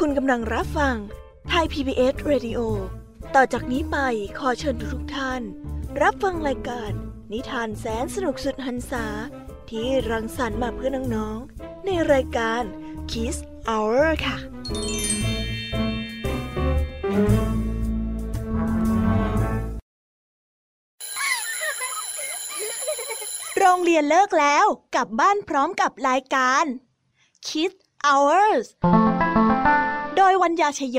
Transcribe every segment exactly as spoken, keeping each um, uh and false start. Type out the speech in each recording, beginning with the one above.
คุณกำลังรับฟังไทย พี บี เอส Radio ต่อจากนี้ไปขอเชิญทุกท่านรับฟังรายการนิทานแสนสนุกสุดหรรษาที่รังสรรค์มาเพื่อน้องๆในรายการ Kids Hour ค่ะโรงเรียนเลิกแล้วกลับบ้านพร้อมกับรายการ Kids Hoursโดยวัญญาชโย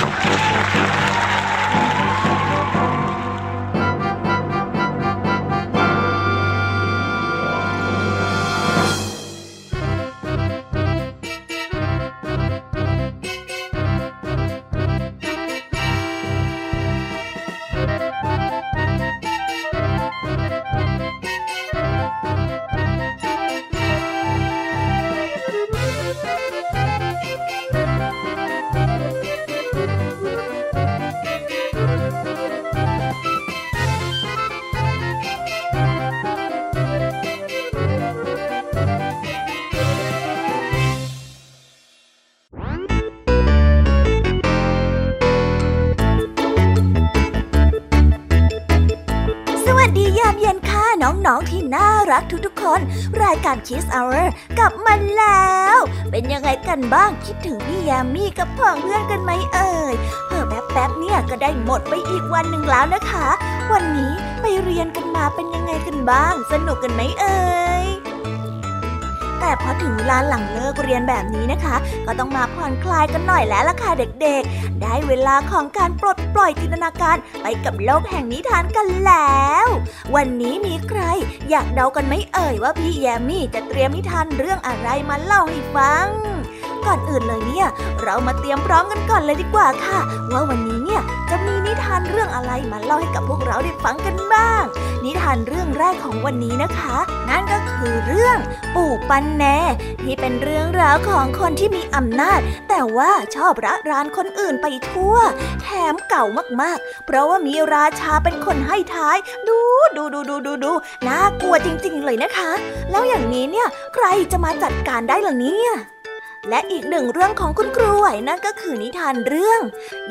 น้องที่น่ารักทุกๆคนรายการ Kids Hour กลับมาแล้วเป็นยังไงกันบ้างคิดถึงพี่ยามี่กับพ่องเพื่อนกันไหมเอ่ยเพิ่มแป๊บๆเนี่ยก็ได้หมดไปอีกวันหนึ่งแล้วนะคะวันนี้ไปเรียนกันมาเป็นยังไงกันบ้างสนุกกันไหมเอ่ยแต่พอถึงเวลาหลังเลิกเรียนแบบนี้นะคะก็ต้องมาผ่อนคลายกันหน่อยแล้วล่ะค่ะเด็กๆได้เวลาของการปลดปล่อยจินตนาการไปกับโลกแห่งนิทานกันแล้ววันนี้มีใครอยากเดากันไหมเอ่ยว่าพี่แยมมี่จะเตรียมนิทานเรื่องอะไรมาเล่าให้ฟังก่อนอื่นเลยเนี่ยเรามาเตรียมพร้อมกันก่อนเลยดีกว่าค่ะว่าวันนี้เนี่ยจะมีนิทานเรื่องอะไรมาเล่าให้กับพวกเราได้ฟังกันบ้างนิทานเรื่องแรกของวันนี้นะคะนั่นก็คือเรื่องปู่ปันแนที่เป็นเรื่องราวของคนที่มีอำนาจแต่ว่าชอบระรานคนอื่นไปทั่วแถมเก่ามากๆเพราะว่ามีราชาเป็นคนให้ท้ายดูดูดูดูดูดูน่ากลัวจริงๆเลยนะคะแล้วอย่างนี้เนี่ยใครจะมาจัดการได้ล่ะเนี่ยและอีกหนึ่งเรื่องของคุณครูไหวนั่นก็คือนิทานเรื่อง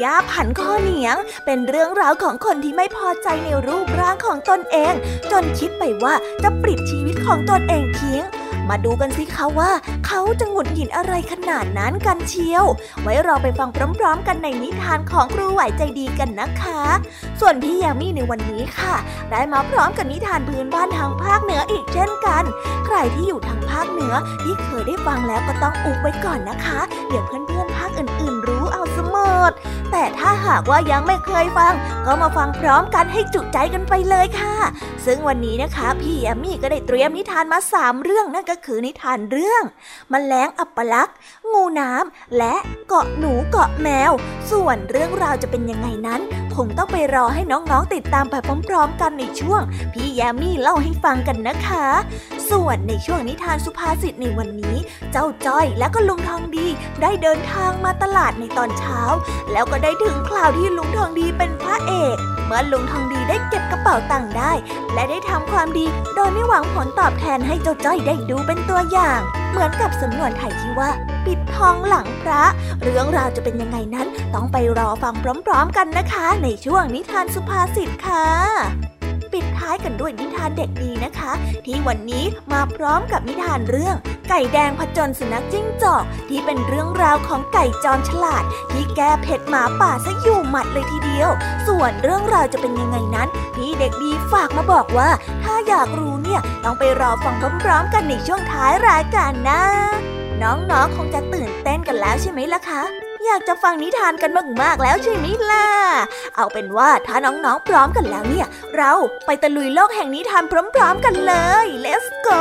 ยาผันข้อเหนียงเป็นเรื่องราวของคนที่ไม่พอใจในรูปร่างของตนเองจนคิดไปว่าจะปลิดชีวิตของตนเองทิ้ง มาดูกันสิคะว่าเขาจะหงุดหงิดอะไรขนาดนั้นกันเชียวไว้เราไปฟังพร้อมๆกันในนิทานของครูไหวใจดีกันนะคะส่วนพี่ยามีในวันนี้ค่ะได้มาพร้อมกับนิทานพื้นบ้านทางภาคเหนืออีกเช่นกันใครที่อยู่ทางภาคเหนือที่เคยได้ฟังแล้วก็ต้องอุบไว้ก่อนนะคะเดี๋ยวเพื่อนๆภาคอื่นๆรู้เอาเสมอแต่ถ้าหากว่ายังไม่เคยฟังก็มาฟังพร้อมกันให้จุใจกันไปเลยค่ะซึ่งวันนี้นะคะพี่แอมมี่ก็ได้เตรียมนิทานมาสามเรื่องนั่นก็คือนิทานเรื่องแมลงอัปลักษณ์งูน้ำและเกาะหนูเกาะแมวส่วนเรื่องราวจะเป็นยังไงนั้นคงต้องไปรอให้น้องๆติดตามไปพร้อมๆกันในช่วงพี่แอมมี่เล่าให้ฟังกันนะคะส่วนในช่วงนิทานสุภาษิตในวันนี้เจ้าจ้อยและก็ลุงทองดีได้เดินทางมาตลาดในตอนเช้าแล้วก็ได้ถึงคราวที่ลุงทองดีเป็นพระเอกเมื่อลุงทองดีได้เก็บกระเป๋าตังค์ได้และได้ทำความดีโดยไม่หวังผลตอบแทนให้เจ้าจ้อยได้ดูเป็นตัวอย่างเหมือนกับสำนวนไทยที่ว่าปิดทองหลังพระเรื่องราวจะเป็นยังไงนั้นต้องไปรอฟังพร้อมๆกันนะคะในช่วงนิทานสุภาษิตค่ะปิดท้ายกันด้วยนิทานเด็กดีนะคะที่วันนี้มาพร้อมกับนิทานเรื่องไก่แดงผจญสุนัขจิ้งจอกที่เป็นเรื่องราวของไก่จอมฉลาดที่แก้เผ็ดหมาป่าซะอยู่หมัดเลยทีเดียวส่วนเรื่องราวจะเป็นยังไงนั้นพี่เด็กดีฝากมาบอกว่าถ้าอยากรู้เนี่ยต้องไปรอฟังพร้อมๆกันในช่วงท้ายรายการนะน้องๆคงจะตื่นเต้นกันแล้วใช่ไหมล่ะคะอยากจะฟังนิทานกันมากๆแล้วใช่ไหมล่ะเอาเป็นว่าถ้าน้องๆพร้อมกันแล้วเนี่ยเราไปตะลุยโลกแห่งนิทานพร้อมๆกันเลย Let's go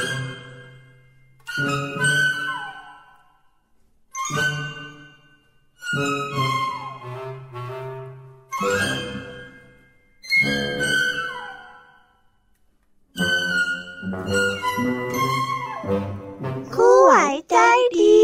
ครูไหวใจดี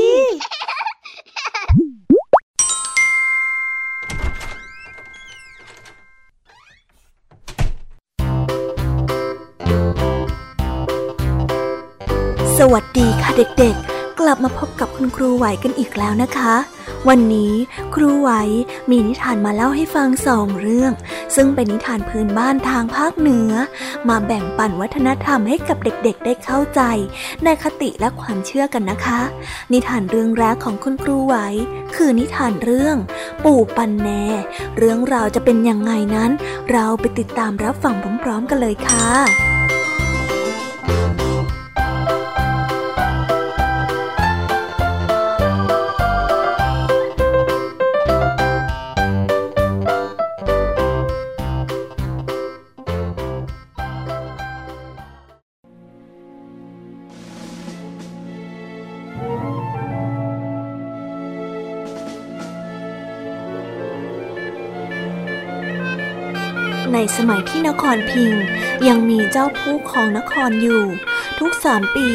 สวัสดีค่ะเด็กๆกลับมาพบกับคุณครูไหวกันอีกแล้วนะคะวันนี้ครูไหวมีนิทานมาเล่าให้ฟังสองเรื่องซึ่งเป็นนิทานพื้นบ้านทางภาคเหนือมาแบ่งปันวัฒนธรรมให้กับเด็กๆได้เข้าใจในคติและความเชื่อกันนะคะนิทานเรื่องแรกของคุณครูไหวคือนิทานเรื่องปู่ปันแนเรื่องราวจะเป็นยังไงนั้นเราไปติดตามรับฟังพร้อมๆกันเลยค่ะในสมัยที่นครพิงยังมีเจ้าผู้ของนครอยู่ทุกสามปี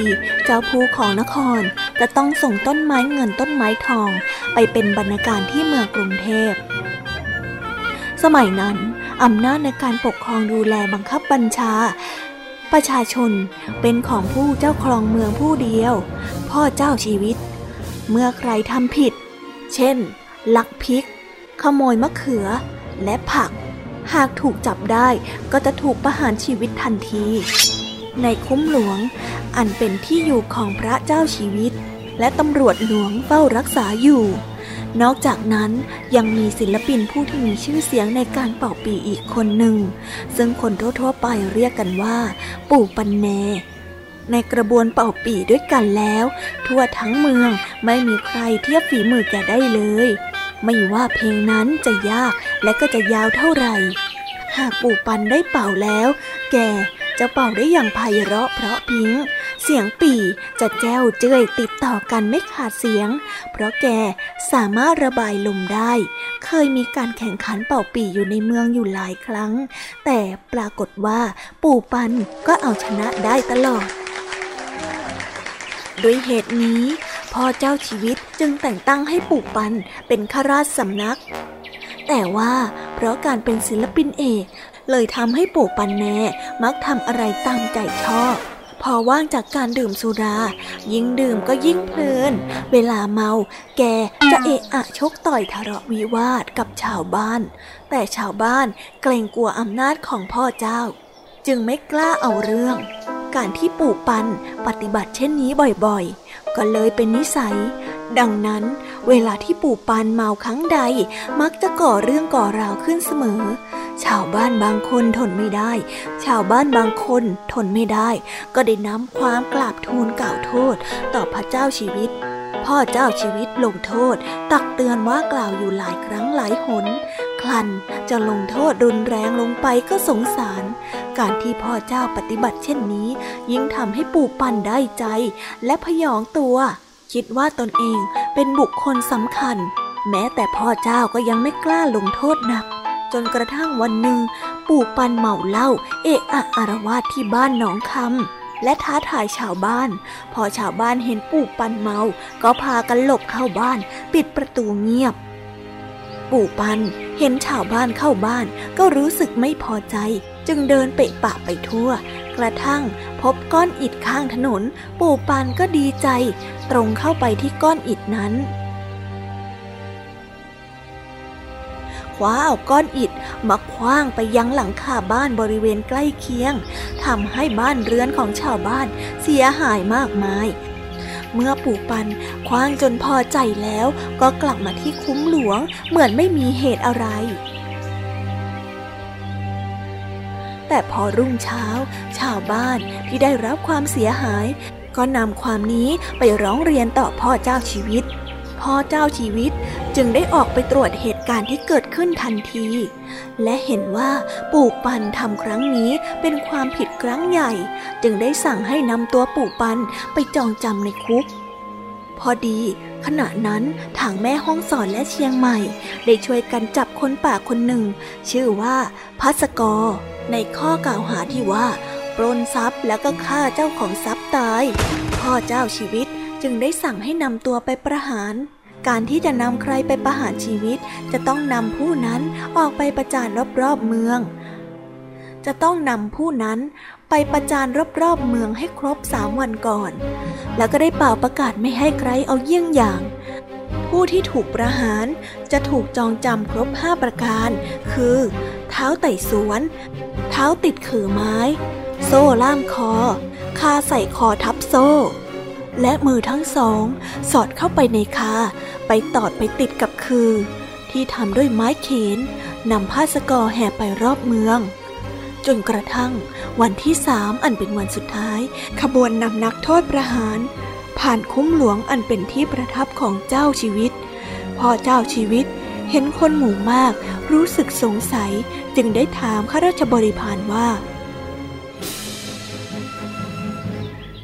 เจ้าผู้ของนครจะต้องส่งต้นไม้เงินต้นไม้ทองไปเป็นบรรณาการที่เมืองกรุงเทพสมัยนั้นอำนาจในการปกครองดูแลบังคับบัญชาประชาชนเป็นของผู้เจ้าครองเมืองผู้เดียวพ่อเจ้าชีวิตเมื่อใครทำผิดเช่นลักพริกขโมยมะเขือและผักหากถูกจับได้ก็จะถูกประหารชีวิตทันทีในคุ้มหลวงอันเป็นที่อยู่ของพระเจ้าชีวิตและตำรวจหลวงเฝ้ารักษาอยู่นอกจากนั้นยังมีศิลปินผู้ที่มีชื่อเสียงในการเป่าปี่อีกคนหนึ่งซึ่งคนทั่วๆไปเรียกกันว่าปู่ปันแนในกระบวนเป่าปี่ด้วยกันแล้วทั่วทั้งเมืองไม่มีใครเทียบฝีมือแกได้เลยไม่ว่าเพลงนั้นจะยากและก็จะยาวเท่าไหร่หากปู่ปันได้เป่าแล้วแกจะเป่าได้อย่างไพเราะเพราะพริ้ง เสียงปี่จะแจ้วเจ้ยติดต่อกันไม่ขาดเสียงเพราะแกสามารถระบายลมได้เคยมีการแข่งขันเป่าปี่อยู่ในเมืองอยู่หลายครั้งแต่ปรากฏว่าปู่ปันก็เอาชนะได้ตลอดด้วยเหตุนี้พ่อเจ้าชีวิตจึงแต่งตั้งให้ปู่ปันเป็นข้าราชสำนักแต่ว่าเพราะการเป็นศิลปินเอกเลยทำให้ปู่ปันแน่มักทำอะไรตามใจชอบพอว่างจากการดื่มสุรายิ่งดื่มก็ยิ่งเพลินเวลาเมาแกจะเอะอะชกต่อยทะเลาะวิวาทกับชาวบ้านแต่ชาวบ้านเกรงกลัวอำนาจของพ่อเจ้าจึงไม่กล้าเอาเรื่องการที่ปู่ปันปฏิบัติเช่นนี้บ่อยๆก็เลยเป็นนิสัยดังนั้นเวลาที่ปู่ปันเมาครั้งใดมักจะก่อเรื่องก่อราวขึ้นเสมอชาวบ้านบางคนทนไม่ได้ชาวบ้านบางคนทนไม่ได้ก็ได้นำความกราบทูลกล่าวโทษต่อพระเจ้าชีวิตพ่อเจ้าชีวิตลงโทษตักเตือนว่ากล่าวอยู่หลายครั้งหลายหนครั้นจะลงโทษรุนแรงลงไปก็สงสารการที่พ่อเจ้าปฏิบัติเช่นนี้ยิ่งทำให้ปู่ปันได้ใจและพยองตัวคิดว่าตนเองเป็นบุคคลสำคัญแม้แต่พ่อเจ้าก็ยังไม่กล้าลงโทษหนักจนกระทั่งวันหนึ่งปู่ปันเมาเหล้าเอะอะอาละวาดที่บ้านหนองคำและท้าทายชาวบ้านพอชาวบ้านเห็นปู่ปันเมาก็พากันหลบเข้าบ้านปิดประตูเงียบปู่ปันเห็นชาวบ้านเข้าบ้านก็รู้สึกไม่พอใจจึงเดินเปะปะไปทั่วกระทั่งพบก้อนอิฐข้างถนนปู่ปันก็ดีใจตรงเข้าไปที่ก้อนอิฐนั้นคว้าเอาก้อนอิฐมาขว้างไปยังหลังคาบ้านบริเวณใกล้เคียงทำให้บ้านเรือนของชาวบ้านเสียหายมากมายเมื่อปู่ปันขว้างจนพอใจแล้วก็กลับมาที่คุ้มหลวงเหมือนไม่มีเหตุอะไรแต่พอรุ่งเช้าชาวบ้านที่ได้รับความเสียหายก็นำความนี้ไปร้องเรียนต่อพ่อเจ้าชีวิตพ่อเจ้าชีวิตจึงได้ออกไปตรวจเหตุการณ์ที่เกิดขึ้นทันทีและเห็นว่าปู่ปันทำครั้งนี้เป็นความผิดครั้งใหญ่จึงได้สั่งให้นำตัวปู่ปันไปจองจำในคุกพอดีขณะนั้นทางแม่ฮ่องสอนและเชียงใหม่ได้ช่วยกันจับคนป่าคนหนึ่งชื่อว่าภัสกรในข้อกล่าวหาที่ว่าปล้นทรัพย์แล้วก็ฆ่าเจ้าของทรัพย์ตายพ่อเจ้าชีวิตจึงได้สั่งให้นำตัวไปประหารการที่จะนำใครไปประหารชีวิตจะต้องนำผู้นั้นออกไปประจานรอบๆเมืองจะต้องนำผู้นั้นไปประจานรอบๆเมืองให้ครบสามวันก่อนแล้วก็ได้เป่าประกาศไม่ให้ใครเอาเยี่ยงอย่างผู้ที่ถูกประหารจะถูกจองจำครบห้าประการคือเท้าไต่สวนเท้าติดขื่อไม้โซ่ล่ามคอคาใส่คอทับโซ่และมือทั้งสองสอดเข้าไปในคาไปตอดไปติดกับคือที่ทำด้วยไม้เขนนำผ้าสกอแห่ไปรอบเมืองจนกระทั่งวันที่สามอันเป็นวันสุดท้ายขบวนนำนักโทษประหารผ่านคุ้มหลวงอันเป็นที่ประทับของเจ้าชีวิตพ่อเจ้าชีวิตเห็นคนหมู่มากรู้สึกสงสัยจึงได้ถามข้าราชบริพารว่า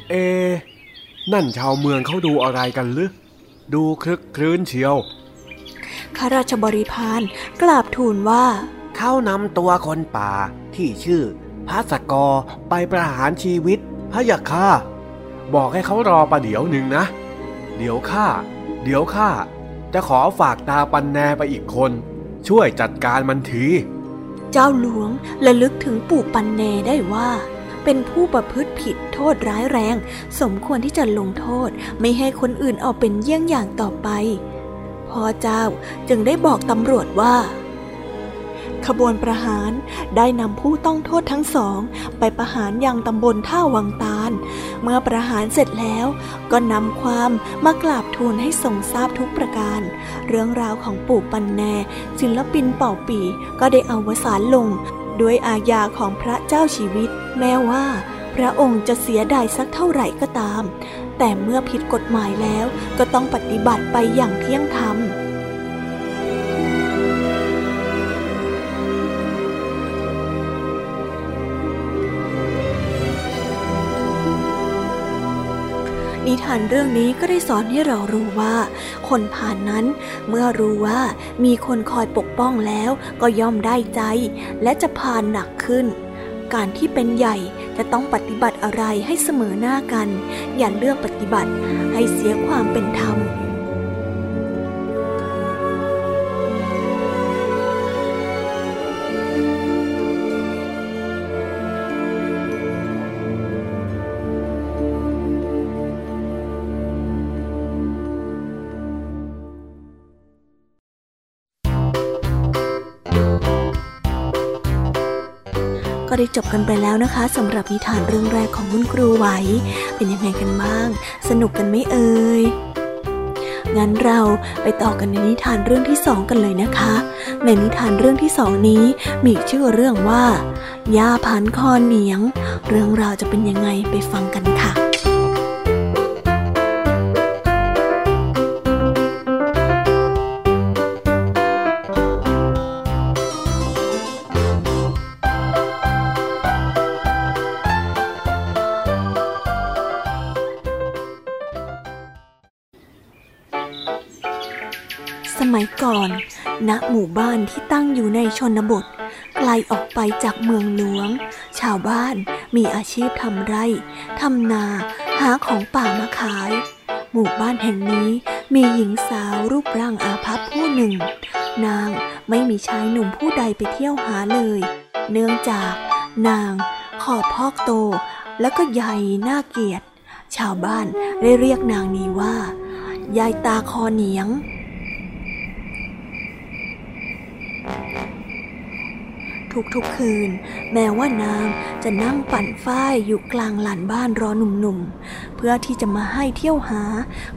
เอนั่นชาวเมืองเขาดูอะไรกันหรือดูครึกครื้นเชียวข้าราชบริพารกราบทูลว่าเขานำตัวคนป่าที่ชื่อภัสกรไปประหารชีวิตพะยะค่ะบอกให้เขารอประเดี๋ยวหนึ่งนะเดี๋ยวข้าเดี๋ยวข้าจะขอฝากตาปันแนไปอีกคนช่วยจัดการมันทีเจ้าหลวงระลึกถึงปู่ปันแนได้ว่าเป็นผู้ประพฤติผิดโทษร้ายแรงสมควรที่จะลงโทษไม่ให้คนอื่นเอาเป็นเยี่ยงอย่างต่อไปพ่อเจ้าจึงได้บอกตำรวจว่าขบวนประหารได้นำผู้ต้องโทษทั้งสองไปประหารยังตำบลท่าวังตาลเมื่อประหารเสร็จแล้วก็นำความมากราบทูลให้ทรงทราบทุกประการเรื่องราวของปู่ปันแนศิลปินเป่าปี่ก็ได้อวสานลงด้วยอาญาของพระเจ้าชีวิตแม้ว่าพระองค์จะเสียดายสักเท่าไหร่ก็ตามแต่เมื่อผิดกฎหมายแล้วก็ต้องปฏิบัติไปอย่างเที่ยงธรรม ทานเรื่องนี้ก็ได้สอนให้เรารู้ว่าคนพาลนั้นเมื่อรู้ว่ามีคนคอยปกป้องแล้วก็ย่อมได้ใจและจะพาลหนักขึ้นการที่เป็นใหญ่จะต้องปฏิบัติอะไรให้เสมอหน้ากันอย่าเลือกปฏิบัติให้เสียความเป็นธรรมก็ได้จบกันไปแล้วนะคะสำหรับนิทานเรื่องแรกของคุณครูไหวเป็นยังไงกันบ้างสนุกกันไหมเอ่ยงั้นเราไปต่อกันในนิทานเรื่องที่สองกันเลยนะคะในนิทานเรื่องที่สองนี้มีชื่อเรื่องว่าย่าพันคอเหนียงเรื่องราวจะเป็นยังไงไปฟังกันค่ะณหมู่บ้านที่ตั้งอยู่ในชนบทไกลออกไปจากเมืองหลวงชาวบ้านมีอาชีพทำไร่ทำนาหาของป่ามาขายหมู่บ้านแห่งนี้มีหญิงสาวรูปร่างอาภัพผู้หนึ่งนางไม่มีชายหนุ่มผู้ใดไปเที่ยวหาเลยเนื่องจากนางขอบพอกโตและก็ใหญ่น่าเกลียดชาวบ้านได้เรียกนางนี้ว่ายายตาคอเหนียงทุกๆคืนแม้ว่านางจะนั่งปั่นฝ้ายอยู่กลางลานบ้านรอหนุ่มๆเพื่อที่จะมาให้เที่ยวหา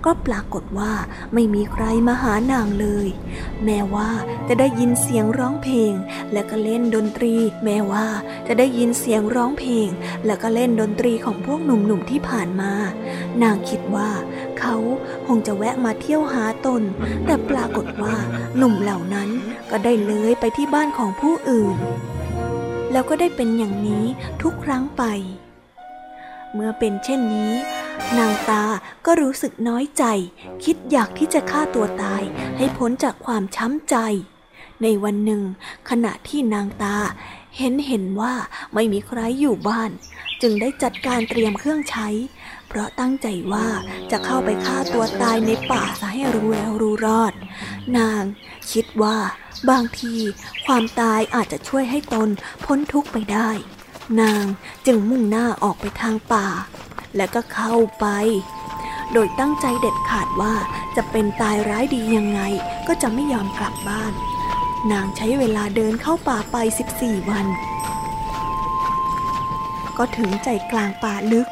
ก็ปรากฏว่าไม่มีใครมาหานางเลยแม้ว่าจะได้ยินเสียงร้องเพลงและก็เล่นดนตรีแม้ว่าจะได้ยินเสียงร้องเพลงและก็เล่นดนตรีของพวกหนุ่มๆที่ผ่านมานางคิดว่าเขาคงจะแวะมาเที่ยวหาตนแต่ปรากฏว่าหนุ่มเหล่านั้นก็ได้เลื้อยไปที่บ้านของผู้อื่นแล้วก็ได้เป็นอย่างนี้ทุกครั้งไปเมื่อเป็นเช่นนี้นางตาก็รู้สึกน้อยใจคิดอยากที่จะฆ่าตัวตายให้พ้นจากความช้ำใจในวันหนึ่งขณะที่นางตาเห็นเห็นว่าไม่มีใครอยู่บ้านจึงได้จัดการเตรียมเครื่องใช้เพราะตั้งใจว่าจะเข้าไปฆ่าตัวตายในป่าซะให้รู้แล้วรู้รอดนางคิดว่าบางทีความตายอาจจะช่วยให้ตนพ้นทุกข์ไปได้นางจึงมุ่งหน้าออกไปทางป่าและก็เข้าไปโดยตั้งใจเด็ดขาดว่าจะเป็นตายร้ายดียังไงก็จะไม่ยอมกลับบ้านนางใช้เวลาเดินเข้าป่าไปสิบสี่วันก็ถึงใจกลางป่าลึก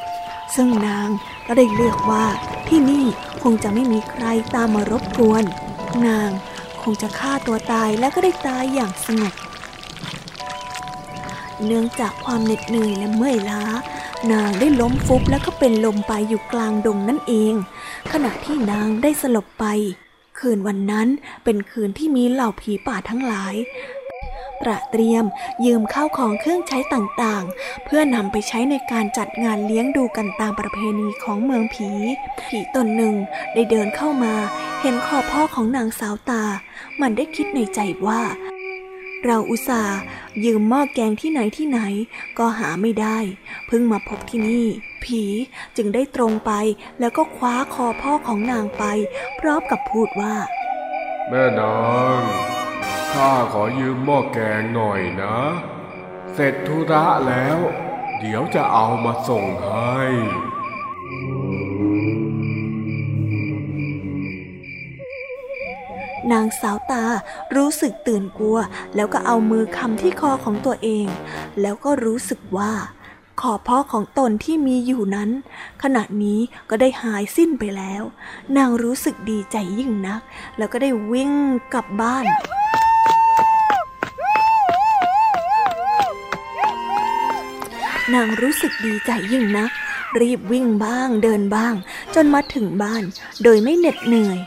ซึ่งนางก็ได้เลือกว่าที่นี่คงจะไม่มีใครตามมารบกวนนางคงจะฆ่าตัวตายแล้วก็ได้ตายอย่างสงบเนื่องจากความเหน็ดเหนื่อยและเมื่อยล้านางได้ล้มฟุบแล้วก็เป็นลมไปอยู่กลางดงนั่นเองขณะที่นางได้สลบไปคืนวันนั้นเป็นคืนที่มีเหล่าผีป่าทั้งหลายประเตรียมยืมข้าวของเครื่องใช้ต่างๆเพื่อนำไปใช้ในการจัดงานเลี้ยงดูกันตามประเพณีของเมืองผีผีตนหนึ่งได้เดินเข้ามาเห็นคอพ่อของนางสาวตามันได้คิดในใจว่าเราอุตส่าห์ยืมหม้อแกงที่ไหนที่ไหนก็หาไม่ได้เพิ่งมาพบที่นี่ผีจึงได้ตรงไปแล้วก็คว้าคอพ่อของนางไปพร้อมกับพูดว่าแม่นางข้าขอยืมหม้อแกงหน่อยนะเสร็จธุระแล้วเดี๋ยวจะเอามาส่งให้นางสาวตารู้สึกตื่นกลัวแล้วก็เอามือคำที่คอของตัวเองแล้วก็รู้สึกว่าคอพ่อของตนที่มีอยู่นั้นขณะนี้ก็ได้หายสิ้นไปแล้วนางรู้สึกดีใจยิ่งนักแล้วก็ได้วิ่งกลับบ้านนางรู้สึกดีใจยิ่งนักรีบวิ่งบ้างเดินบ้างจนมาถึงบ้านโดยไม่เหน็ดเหนื่อย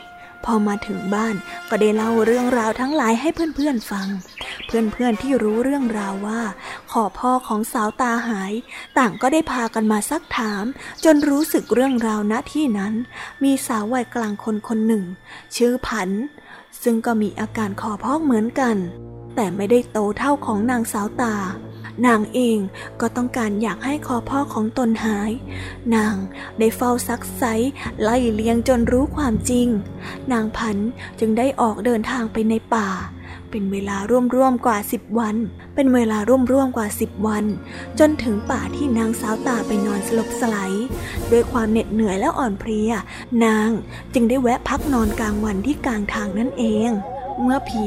พอมาถึงบ้าน ก็ได้เล่าเรื่องราวทั้งหลายให้เพื่อนๆฟังเพื่อนๆที่รู้เรื่องราวว่าขอพ่อของสาวตาหายต่างก็ได้พากันมาซักถามจนรู้สึกเรื่องราวณที่นั้นมีสาววัยกลางคนคนหนึ่งชื่อผันซึ่งก็มีอาการคอพองเหมือนกันแต่ไม่ได้โตเท่าของนางสาวตานางเองก็ต้องการอยากให้คอพ่อของตนหายนางได้เฝ้าซักไซไล่เลี้ยงจนรู้ความจริงนางพันจึงได้ออกเดินทางไปในป่าเป็นเวลาร่วมๆกว่าสิบวันเป็นเวลาร่วมๆกว่าสิบวันจนถึงป่าที่นางสาวตาไปนอนสลบสลายด้วยความเหน็ดเหนื่อยและอ่อนเพลียนางจึงได้แวะพักนอนกลางวันที่กลางทางนั่นเองเมื่อผี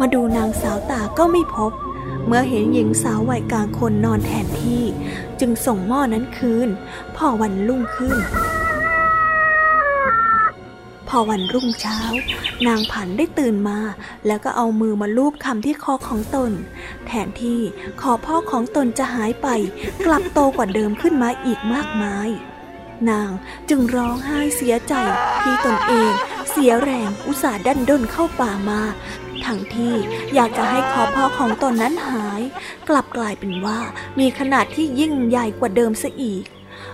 มาดูนางสาวตาก็ไม่พบเมื่อเห็นหญิงสาววัยกลางคนนอนแทนที่จึงส่งหม้อนั้นคืนพอวันรุ่งขึ้นพอวันรุ่งเช้านางผันได้ตื่นมาแล้วก็เอามือมาลูบคำที่คอของตนแทนที่คอพ่อของตนจะหายไปกลับโตกว่าเดิมขึ้นมาอีกมากมายนางจึงร้องไห้เสียใจที่ตนเองเสียแรงอุตส่าห์ดันด้นเข้าป่ามาทั้งที่อยากจะให้คอพ่อของตนนั้นหายกลับกลายเป็นว่ามีขนาดที่ยิ่งใหญ่กว่าเดิมซะอีก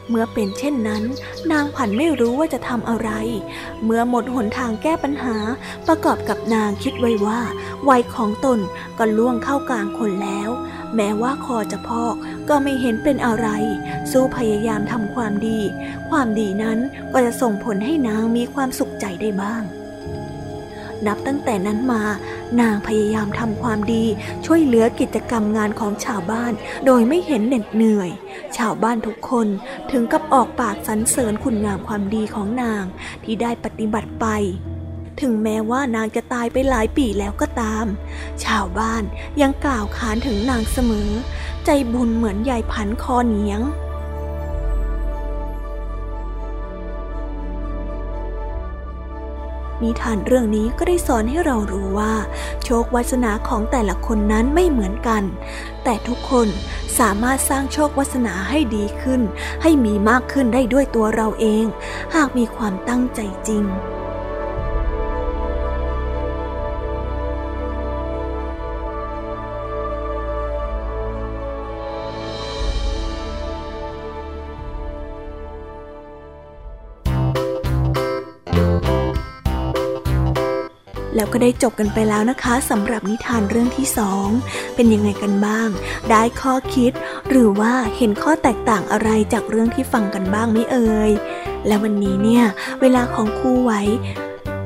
เมื่อเป็นเช่นนั้นนางผันไม่รู้ว่าจะทำอะไรเมื่อหมดหนทางแก้ปัญหาประกอบกับนางคิดไว้ว่าวัยของตนก็ล่วงเข้ากลางคนแล้วแม้ว่าคอจะพอกก็ไม่เห็นเป็นอะไรสู้พยายามทำความดีความดีนั้นก็จะส่งผลให้นางมีความสุขใจได้บ้างนับตั้งแต่นั้นมานางพยายามทำความดีช่วยเหลือกิจกรรมงานของชาวบ้านโดยไม่เห็นเหน็ดเหนื่อยชาวบ้านทุกคนถึงกับออกปากสรรเสริญคุณงามความดีของนางที่ได้ปฏิบัติไปถึงแม้ว่านางจะตายไปหลายปีแล้วก็ตามชาวบ้านยังกล่าวขานถึงนางเสมอใจบุญเหมือนยายผันคอเหนียงนิทานเรื่องนี้ก็ได้สอนให้เรารู้ว่าโชควาสนาของแต่ละคนนั้นไม่เหมือนกันแต่ทุกคนสามารถสร้างโชควาสนาให้ดีขึ้นให้มีมากขึ้นได้ด้วยตัวเราเองหากมีความตั้งใจจริงแล้วก็ได้จบกันไปแล้วนะคะสำหรับนิทานเรื่องที่สองเป็นยังไงกันบ้างได้ข้อคิดหรือว่าเห็นข้อแตกต่างอะไรจากเรื่องที่ฟังกันบ้างไหมเอ่ยและวันนี้เนี่ยเวลาของครูไหว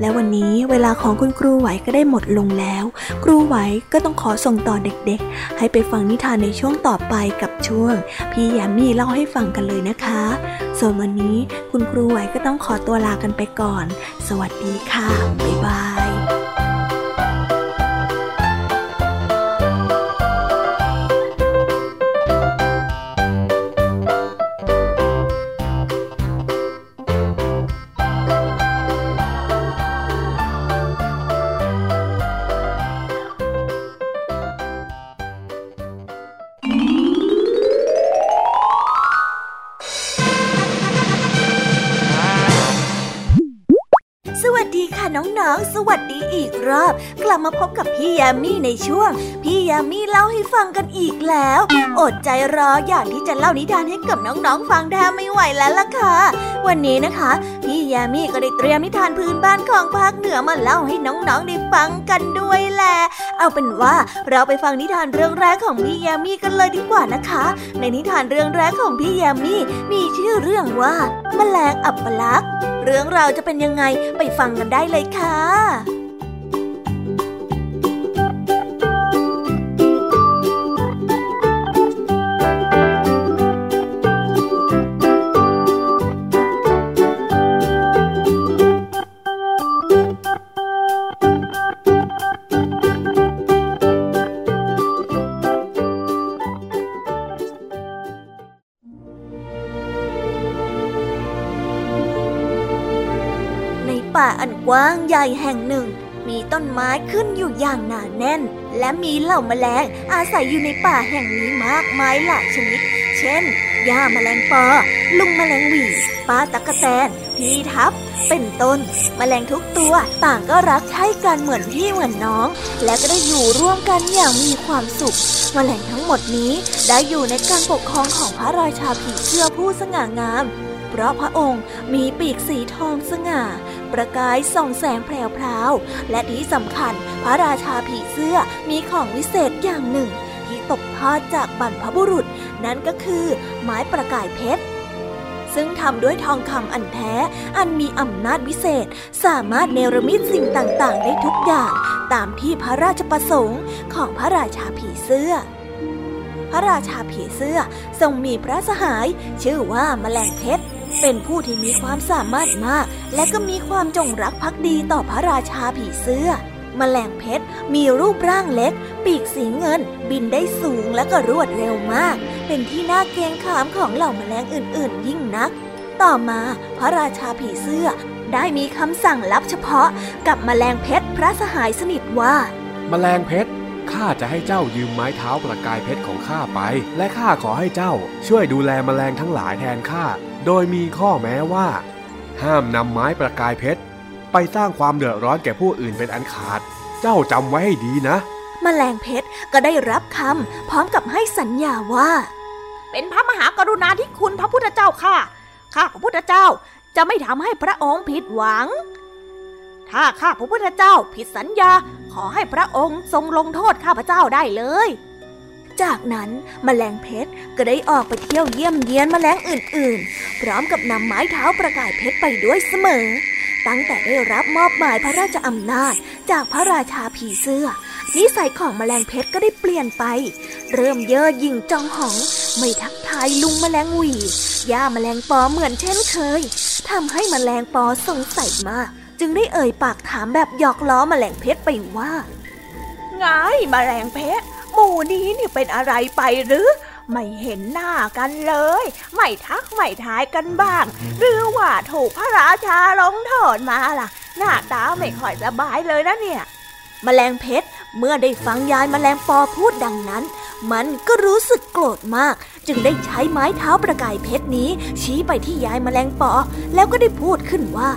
และวันนี้เวลาของคุณครูไหวก็ได้หมดลงแล้วครูไหวก็ต้องขอส่งต่อเด็กๆให้ไปฟังนิทานในช่วงต่อไปกับช่วงพี่แยมมี่เล่าให้ฟังกันเลยนะคะส่วนวันนี้คุณครูไหวก็ต้องขอตัวลากันไปก่อนสวัสดีค่ะบ๊ายบายน้องๆสวัสดีอีกรอบกลับมาพบกับพี่ยามี่ในช่วงพี่ยามี่เล่าให้ฟังกันอีกแล้วอดใจรออยากที่จะเล่านิทานให้กับน้องๆฟังแทบไม่ไหวแล้วล่ะค่ะวันนี้นะคะพี่ยามี่ก็ได้เตรียมนิทานพื้นบ้านของภาคเหนือมาเล่าให้น้องๆได้ฟังกันด้วยแหละเอาเป็นว่าเราไปฟังนิทานเรื่องแรกของพี่ยามี่กันเลยดีกว่านะคะในนิทานเรื่องแรกของพี่ยามี่มีชื่อเรื่องว่าแมลงอัปลักษณ์เรื่องราวจะเป็นยังไงไปฟังกันได้เลยค่ะอันกว้างใหญ่แห่งหนึ่งมีต้นไม้ขึ้นอยู่อย่างหนาแน่นและมีเหล่าแมลงอาศัยอยู่ในป่าแห่งนี้มากมายหลายชนิดเช่นหญ้าแมลงปอลุงแมลงหวี่ปลาตะกะแตนพี่ทับ เป็นต้นแมลงทุกตัวต่างก็รักใคร่กันเหมือนพี่เหมือนน้องและก็ได้อยู่ร่วมกันอย่างมีความสุขแมลงทั้งหมดนี้ได้อยู่ในการปกครองของพระราชาผีเสื้อผู้สง่างามเพราะพระองค์มีปีกสีทองสง่าประกายส่องแสงแพรวๆและที่สำคัญพระราชาผีเสื้อมีของวิเศษอย่างหนึ่งที่ตกทอดจากบรรพบุรุษนั่นก็คือไม้ประกายเพชรซึ่งทำด้วยทองคำอันแท้อันมีอำนาจวิเศษสามารถเนรมิตสิ่งต่างๆได้ทุกอย่างตามที่พระราชประสงค์ของพระราชาผีเสื้อพระราชาผีเสื้อทรงมีพระสหายชื่อว่าแมลงเพชรเป็นผู้ที่มีความสามารถมากและก็มีความจงรักภักดีต่อพระราชาผีเสื้อแมลงเพชรมีรูปร่างเล็กปีกสีเงินบินได้สูงและก็รวดเร็วมากเป็นที่น่าเกรงขามของเหล่าแมลงอื่นๆยิ่งนักต่อมาพระราชาผีเสื้อได้มีคำสั่งลับเฉพาะกับแมลงเพชรพระสหายสนิทว่าแมลงเพชรข้าจะให้เจ้ายืมไม้เท้าประกายเพชรของข้าไปและข้าขอให้เจ้าช่วยดูแลแมลงทั้งหลายแทนข้าโดยมีข้อแม้ว่าห้ามนำไม้ประกายเพชรไปสร้างความเดือดร้อนแก่ผู้อื่นเป็นอันขาดเจ้าจำไว้ให้ดีนะแมลงเพชรก็ได้รับคำพร้อมกับให้สัญญาว่าเป็นพระมหากรุณาธิคุณพระพุทธเจ้าค่ะข้าพระพุทธเจ้าจะไม่ทำให้พระองค์ผิดหวังถ้าข้าพระพุทธเจ้าผิดสัญญาขอให้พระองค์ทรงลงโทษข้าพเจ้าได้เลยจากนั้นแมลงเพชรก็ได้ออกไปเที่ยวเยี่ยมเยียนแมลงอื่นๆพร้อมกับนำไม้เท้าประกายเพชรไปด้วยเสมอตั้งแต่ได้รับมอบหมายพระราชอำนาจจากพระราชาผีเสื้อนิสัยของแมลงเพชรก็ได้เปลี่ยนไปเริ่มเย่อหยิ่งจองหองไม่ทักทายลุงแมลงหวีย่าแมลงปอเหมือนเช่นเคยทำให้แมลงปอสงสัยมากจึงได้เอ่ยปากถามแบบหยอกล้อแมลงเพชรไปว่าไงแมลงเพชรหมู่นี้นี่เป็นอะไรไปหรือไม่เห็นหน้ากันเลยไม่ทักไม่ทายกันบ้างหรือว่าถูกพระราชาลงโทษมาล่ะหน้าตาไม่ค่อยสบายเลยนะเนี่ยแมลงเพชรเมื่อได้ฟังยายแมลงปอพูดดังนั้นมันก็รู้สึกโกรธมากจึงได้ใช้ไม้เท้าประกายเพชรนี้ชี้ไปที่ยายแมลงปอแล้วก็ได้พูดขึ้นว่า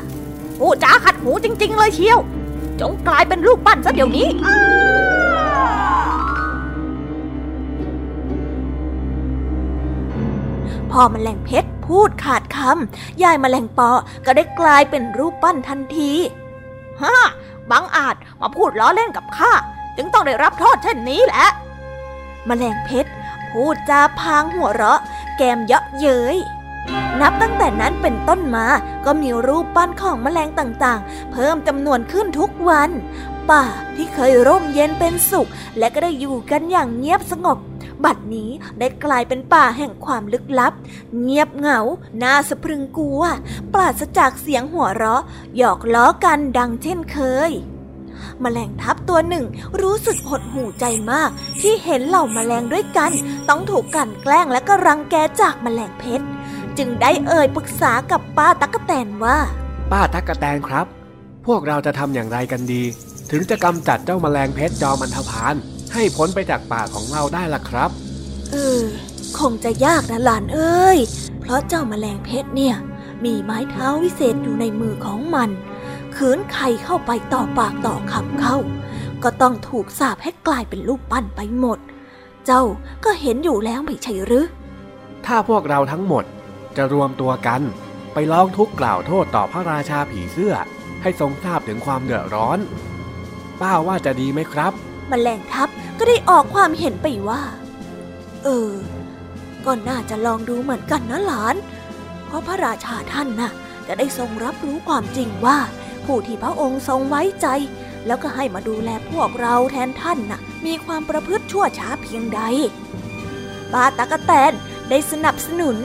พูดจาขัดหูจริงๆเลยเชียวจงกลายเป็นรูปปั้นซะเดี๋ยวนี้พอแมลงเพชรพูดขาดคำยายแมลงปอก็ได้กลายเป็นรูปปั้นทันทีฮ่าบังอาจมาพูดล้อเล่นกับข้าจึงต้องได้รับโทษเช่นนี้แหละแมลงเพชรพูดจาพางหัวเราะแก้มเยาะเย้ยนับตั้งแต่นั้นเป็นต้นมาก็มีรูปปั้นของแมลงต่างๆเพิ่มจำนวนขึ้นทุกวันป่าที่เคยร่มเย็นเป็นสุขและก็ได้อยู่กันอย่างเงียบสงบบัดนี้ได้กลายเป็นป่าแห่งความลึกลับเงียบเหงาน่าสะพรึงกลัวปราศจากเสียงหัวเราะหยอกล้อกันดังเช่นเคยแมลงทับตัวหนึ่งรู้สึกหดหู่ใจมากที่เห็นเหล่าแมลงด้วยกันต้องถูกกลั่นแกล้งและก็รังแกจากแมลงเพชรจึงได้เอ่ยปรึกษากับป้าตั๊กแตนว่าป้าตั๊กแตนครับพวกเราจะทำอย่างไรกันดีถึงจะกำจัดเจ้าแมลงเพชรจอมอันธพาลให้พ้นไปจากป่าของเราได้ล่ะครับเออคงจะยากนะหลานเอ้ยเพราะเจ้าแมลงเพชรเนี่ยมีไม้เท้าวิเศษอยู่ในมือของมันขืนใครเข้าไปต่อปากต่อคำเข้าก็ต้องถูกสาปให้กลายเป็นรูปปั้นไปหมดเจ้าก็เห็นอยู่แล้วไม่ใช่หรือถ้าพวกเราทั้งหมดจะรวมตัวกันไปร้องทุกข์กล่าวโทษต่อพระราชาผีเสื้อให้ทรงทราบถึงความเดือดร้อนป้าว่าจะดีไหมครับแมลงทับก็ได้ออกความเห็นไปว่าเออก็น่าจะลองดูเหมือนกันนะหลานเพราะพระราชาท่านน่ะจะได้ทรงรับรู้ความจริงว่าผู้ที่พระองค์ทรงไว้ใจแล้วก็ให้มาดูแลพวกเราแทนท่านน่ะมีความประพฤติชั่วช้าเพียงใดป้าตั๊กแตนได้สนับสนุน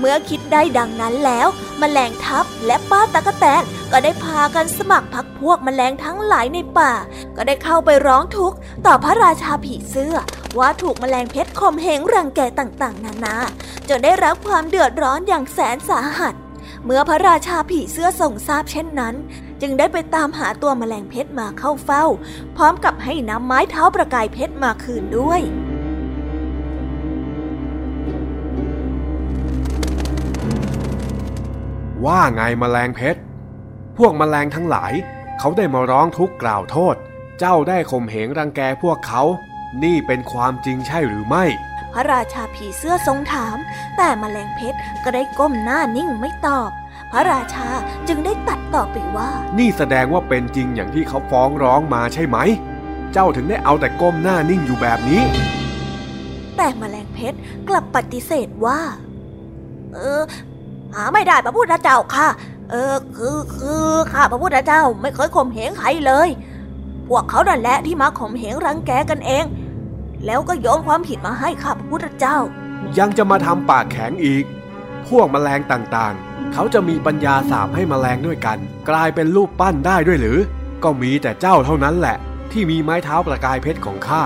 เมื่อคิดได้ดังนั้นแล้วแมลงทับและป้าตั๊กแตนก็ได้พากันสมัครพรรคพวกแมลงทั้งหลายในป่าก็ได้เข้าไปร้องทุกข์ต่อพระราชาผีเสื้อว่าถูกแมลงเพชรข่มเหงรังแกต่างๆนานาจนได้รับความเดือดร้อนอย่างแสนสาหัสเมื่อพระราชาผีเสื้อทรงทราบเช่นนั้นจึงได้ไปตามหาตัวแมลงเพชรมาเข้าเฝ้าพร้อมกับให้นำไม้เท้าประกายเพชรมาคืนด้วยว่าไงแมลงเพชร พวกแมลงทั้งหลายเขาได้มาร้องทุกข์กล่าวโทษเจ้าได้ข่มเหงรังแกพวกเขานี่เป็นความจริงใช่หรือไม่พระราชาผีเสื้อทรงถามแต่แมลงเพชรก็ได้ก้มหน้านิ่งไม่ตอบพระราชาจึงได้ตัดต่อไปว่านี่แสดงว่าเป็นจริงอย่างที่เขาฟ้องร้องมาใช่ไหมเจ้าถึงได้เอาแต่ก้มหน้านิ่งอยู่แบบนี้แต่แมลงเพชรกลับปฏิเสธว่าเออหาไม่ได้พระพุทธเจ้าค่ะเออคือคือค่ะพระพุทธเจ้าไม่เคยข่มเหงใครเลยพวกเขานั่นแหละที่มาข่มเหงรังแกกันเองแล้วก็โยนความผิดมาให้ข้าพระพุทธเจ้ายังจะมาทำปากแข็งอีกพวกแมลงต่างๆเขาจะมีปัญญาสาปให้แมลงด้วยกันกลายเป็นรูปปั้นได้ด้วยหรือก็มีแต่เจ้าเท่านั้นแหละที่มีไม้เท้าประกายเพชรของข้า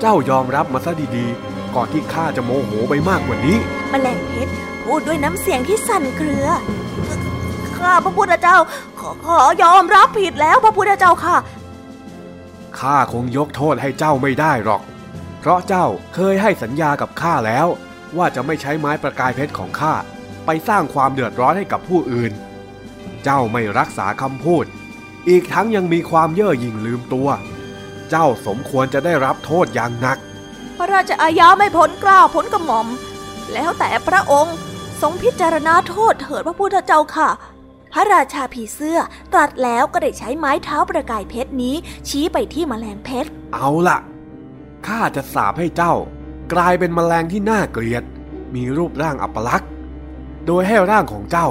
เจ้ายอมรับมาซะดีๆก่อนที่ข้าจะโมโหไปมากกว่านี้แมลงเพชรพูดด้วยน้ำเสียงที่สั่นเครือข้าพระพุทธเจ้าขอขอยอมรับผิดแล้วพระพุทธเจ้าค่ะข้าคงยกโทษให้เจ้าไม่ได้หรอกเพราะเจ้าเคยให้สัญญากับข้าแล้วว่าจะไม่ใช้ไม้ประกายเพชรของข้าไปสร้างความเดือดร้อนให้กับผู้อื่นเจ้าไม่รักษาคำพูดอีกทั้งยังมีความเย่อหยิ่งลืมตัวเจ้าสมควรจะได้รับโทษอย่างหนักพระราชอาญาไม่พ้นกล้าพ้นกระหม่อมแล้วแต่พระองค์ทรงพิจารณาโทษเถิดพระพุทธเจ้าค่ะพระราชาผีเสื้อตรัสแล้วก็ได้ใช้ไม้เท้าประกายเพชรนี้ชี้ไปที่แมลงเพชรเอาล่ะข้าจะสาปให้เจ้ากลายเป็นแมลงที่น่าเกลียดมีรูปร่างอัปลักษณ์โดยให้ร่างของเจ้า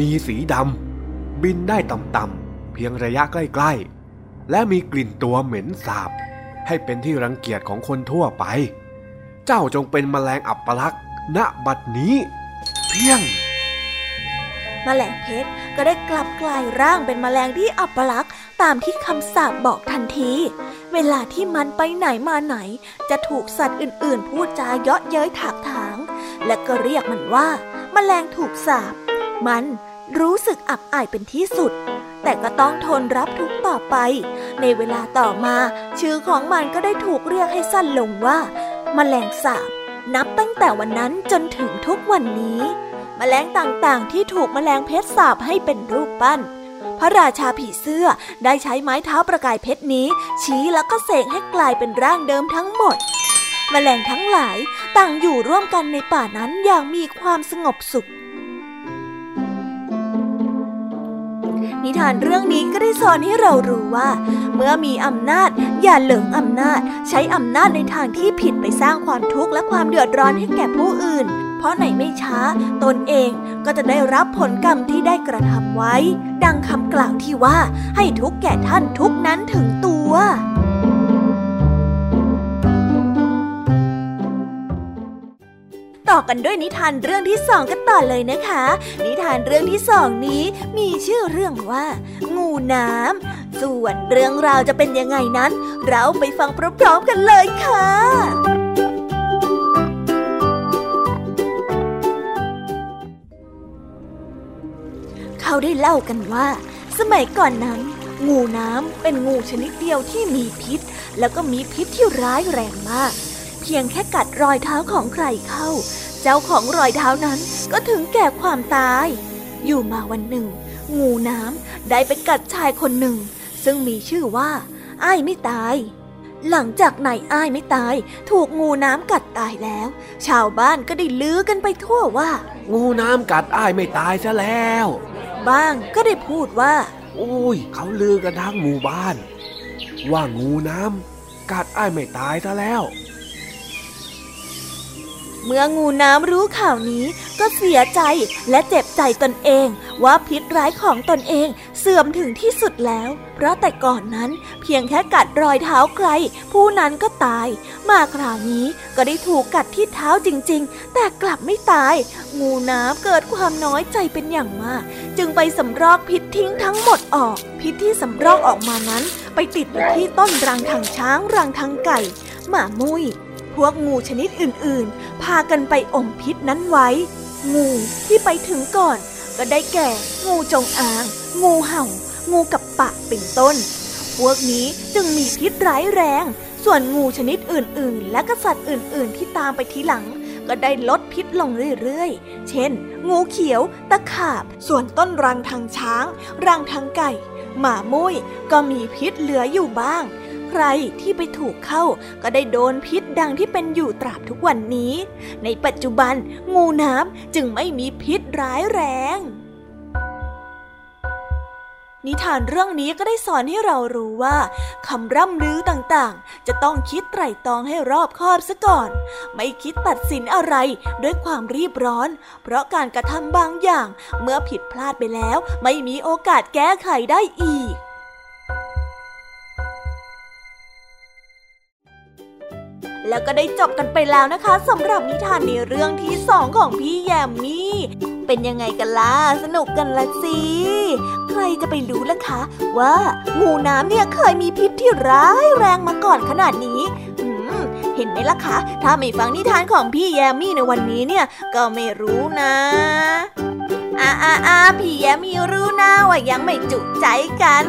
มีสีดำบินได้ต่ำๆเพียงระยะใกล้ๆและมีกลิ่นตัวเหม็นสาบให้เป็นที่รังเกียจของคนทั่วไปเจ้าจงเป็นแมลงอัปลักษณ์ณบัดนี้เพียงแมลงเพชรก็ได้กลับกลายร่างเป็นแมลงที่อัปลักษณ์ตามที่คำสาปบอกทันทีเวลาที่มันไปไหนมาไหนจะถูกสัตว์อื่นๆพูดจาเยาะเย้ยถากถางและก็เรียกมันว่าแมลงถูกสาปมันรู้สึกอับอายเป็นที่สุดแต่ก็ต้องทนรับทุกข์ต่อไปในเวลาต่อมาชื่อของมันก็ได้ถูกเรียกให้สั้นลงว่าแมลงสาปนับตั้งแต่วันนั้นจนถึงทุกวันนี้แมลงต่างๆที่ถูกแมลงเพชรสาปให้เป็นรูปปั้นพระราชาผีเสื้อได้ใช้ไม้เท้าประกายเพชรนี้ชี้แล้วก็เสกให้กลายเป็นร่างเดิมทั้งหมดแมลงทั้งหลายต่างอยู่ร่วมกันในป่านั้นอย่างมีความสงบสุขนิทานเรื่องนี้ก็ได้สอนให้เรารู้ว่าเมื่อมีอำนาจอย่าหลงอำนาจใช้อำนาจในทางที่ผิดไปสร้างความทุกข์และความเดือดร้อนให้แก่ผู้อื่นเพราะในไม่ช้าตนเองก็จะได้รับผลกรรมที่ได้กระทำไว้ดังคำกล่าวที่ว่าให้ทุกข์แก่ท่านทุกข์นั้นถึงตัวต่อกันด้วยนิทานเรื่องที่สองกันต่อเลยนะคะนิทานเรื่องที่สองนี้มีชื่อเรื่องว่างูน้ำส่วนเรื่องราวจะเป็นยังไงนั้นเราไปฟังพร้อมๆกันเลยค่ะเขาได้เล่ากันว่าสมัยก่อนนั้นงูน้ำเป็นงูชนิดเดียวที่มีพิษแล้วก็มีพิษที่ร้ายแรงมากเพียงแค่กัดรอยเท้าของใครเข้าเจ้าของรอยเท้านั้นก็ถึงแก่ความตายอยู่มาวันหนึ่งงูน้ำได้ไปกัดชายคนหนึ่งซึ่งมีชื่อว่าอ้ายไม่ตายหลังจากนายอ้ายไม่ตายถูกงูน้ำกัดตายแล้วชาวบ้านก็ได้ลือกันไปทั่วว่างูน้ำกัดอ้ายไม่ตายซะแล้วบ้างก็ได้พูดว่าโอ้ยเขาลือกันทั้งหมู่บ้านว่างูน้ำกัดอ้ายไม่ตายซะแล้วเมื่องูน้ำรู้ข่าวนี้ก็เสียใจและเจ็บใจตนเองว่าพิษร้ายของตนเองเสื่อมถึงที่สุดแล้วเพราะแต่ก่อนนั้นเพียงแค่กัดรอยเท้าใครผู้นั้นก็ตายมาคราวนี้ก็ได้ถูกกัดที่เท้าจริงๆแต่กลับไม่ตายงูน้ำเกิดความน้อยใจเป็นอย่างมากจึงไปสำรอกพิษทิ้งทั้งหมดออกพิษที่สำรอกออกมานั้นไปติดอยู่ที่ต้นรังทางช้างรังทางไก่หมามุ้ยพวกงูชนิดอื่นๆพากันไปอมพิษนั้นไว้งูที่ไปถึงก่อนก็ได้แก่งูจงอางงูเห่างูกับปะเป็นต้นพวกนี้จึงมีพิษร้ายแรงส่วนงูชนิดอื่นๆและก็สัตว์อื่นๆที่ตามไปทีหลัง ก็ได้ลดพิษลงเรื่อยๆเช่นงูเขียวตะขาบส่วนต้นรังทางช้างรังทางไก่หมามุ้ยก็มีพิษเหลืออยู่บ้างใครที่ไปถูกเข้าก็ได้โดนพิษดังที่เป็นอยู่ตราบทุกวันนี้ในปัจจุบันงูน้ำจึงไม่มีพิษร้ายแรงนิทานเรื่องนี้ก็ได้สอนให้เรารู้ว่าคำร่ำลือต่างๆจะต้องคิดไตร่ตรองให้รอบคอบซะก่อนไม่คิดตัดสินอะไรด้วยความรีบร้อนเพราะการกระทำบางอย่างเมื่อผิดพลาดไปแล้วไม่มีโอกาสแก้ไขได้อีกแล้วก็ได้จบกันไปแล้วนะคะสำหรับนิทานในเรื่องที่สองของพี่แยมมี่เป็นยังไงกันล่ะสนุกกันละสิใครจะไปรู้ล่ะคะว่างูน้ำเนี่ยเคยมีพิษที่ร้ายแรงมาก่อนขนาดนี้เห็นไหมล่ะคะถ้าไม่ฟังนิทานของพี่แยมมี่ในวันนี้เนี่ยก็ไม่รู้นะอ่าอ่าอ่าพี่แยมมี่รู้นะว่ายังไม่จุใจกัน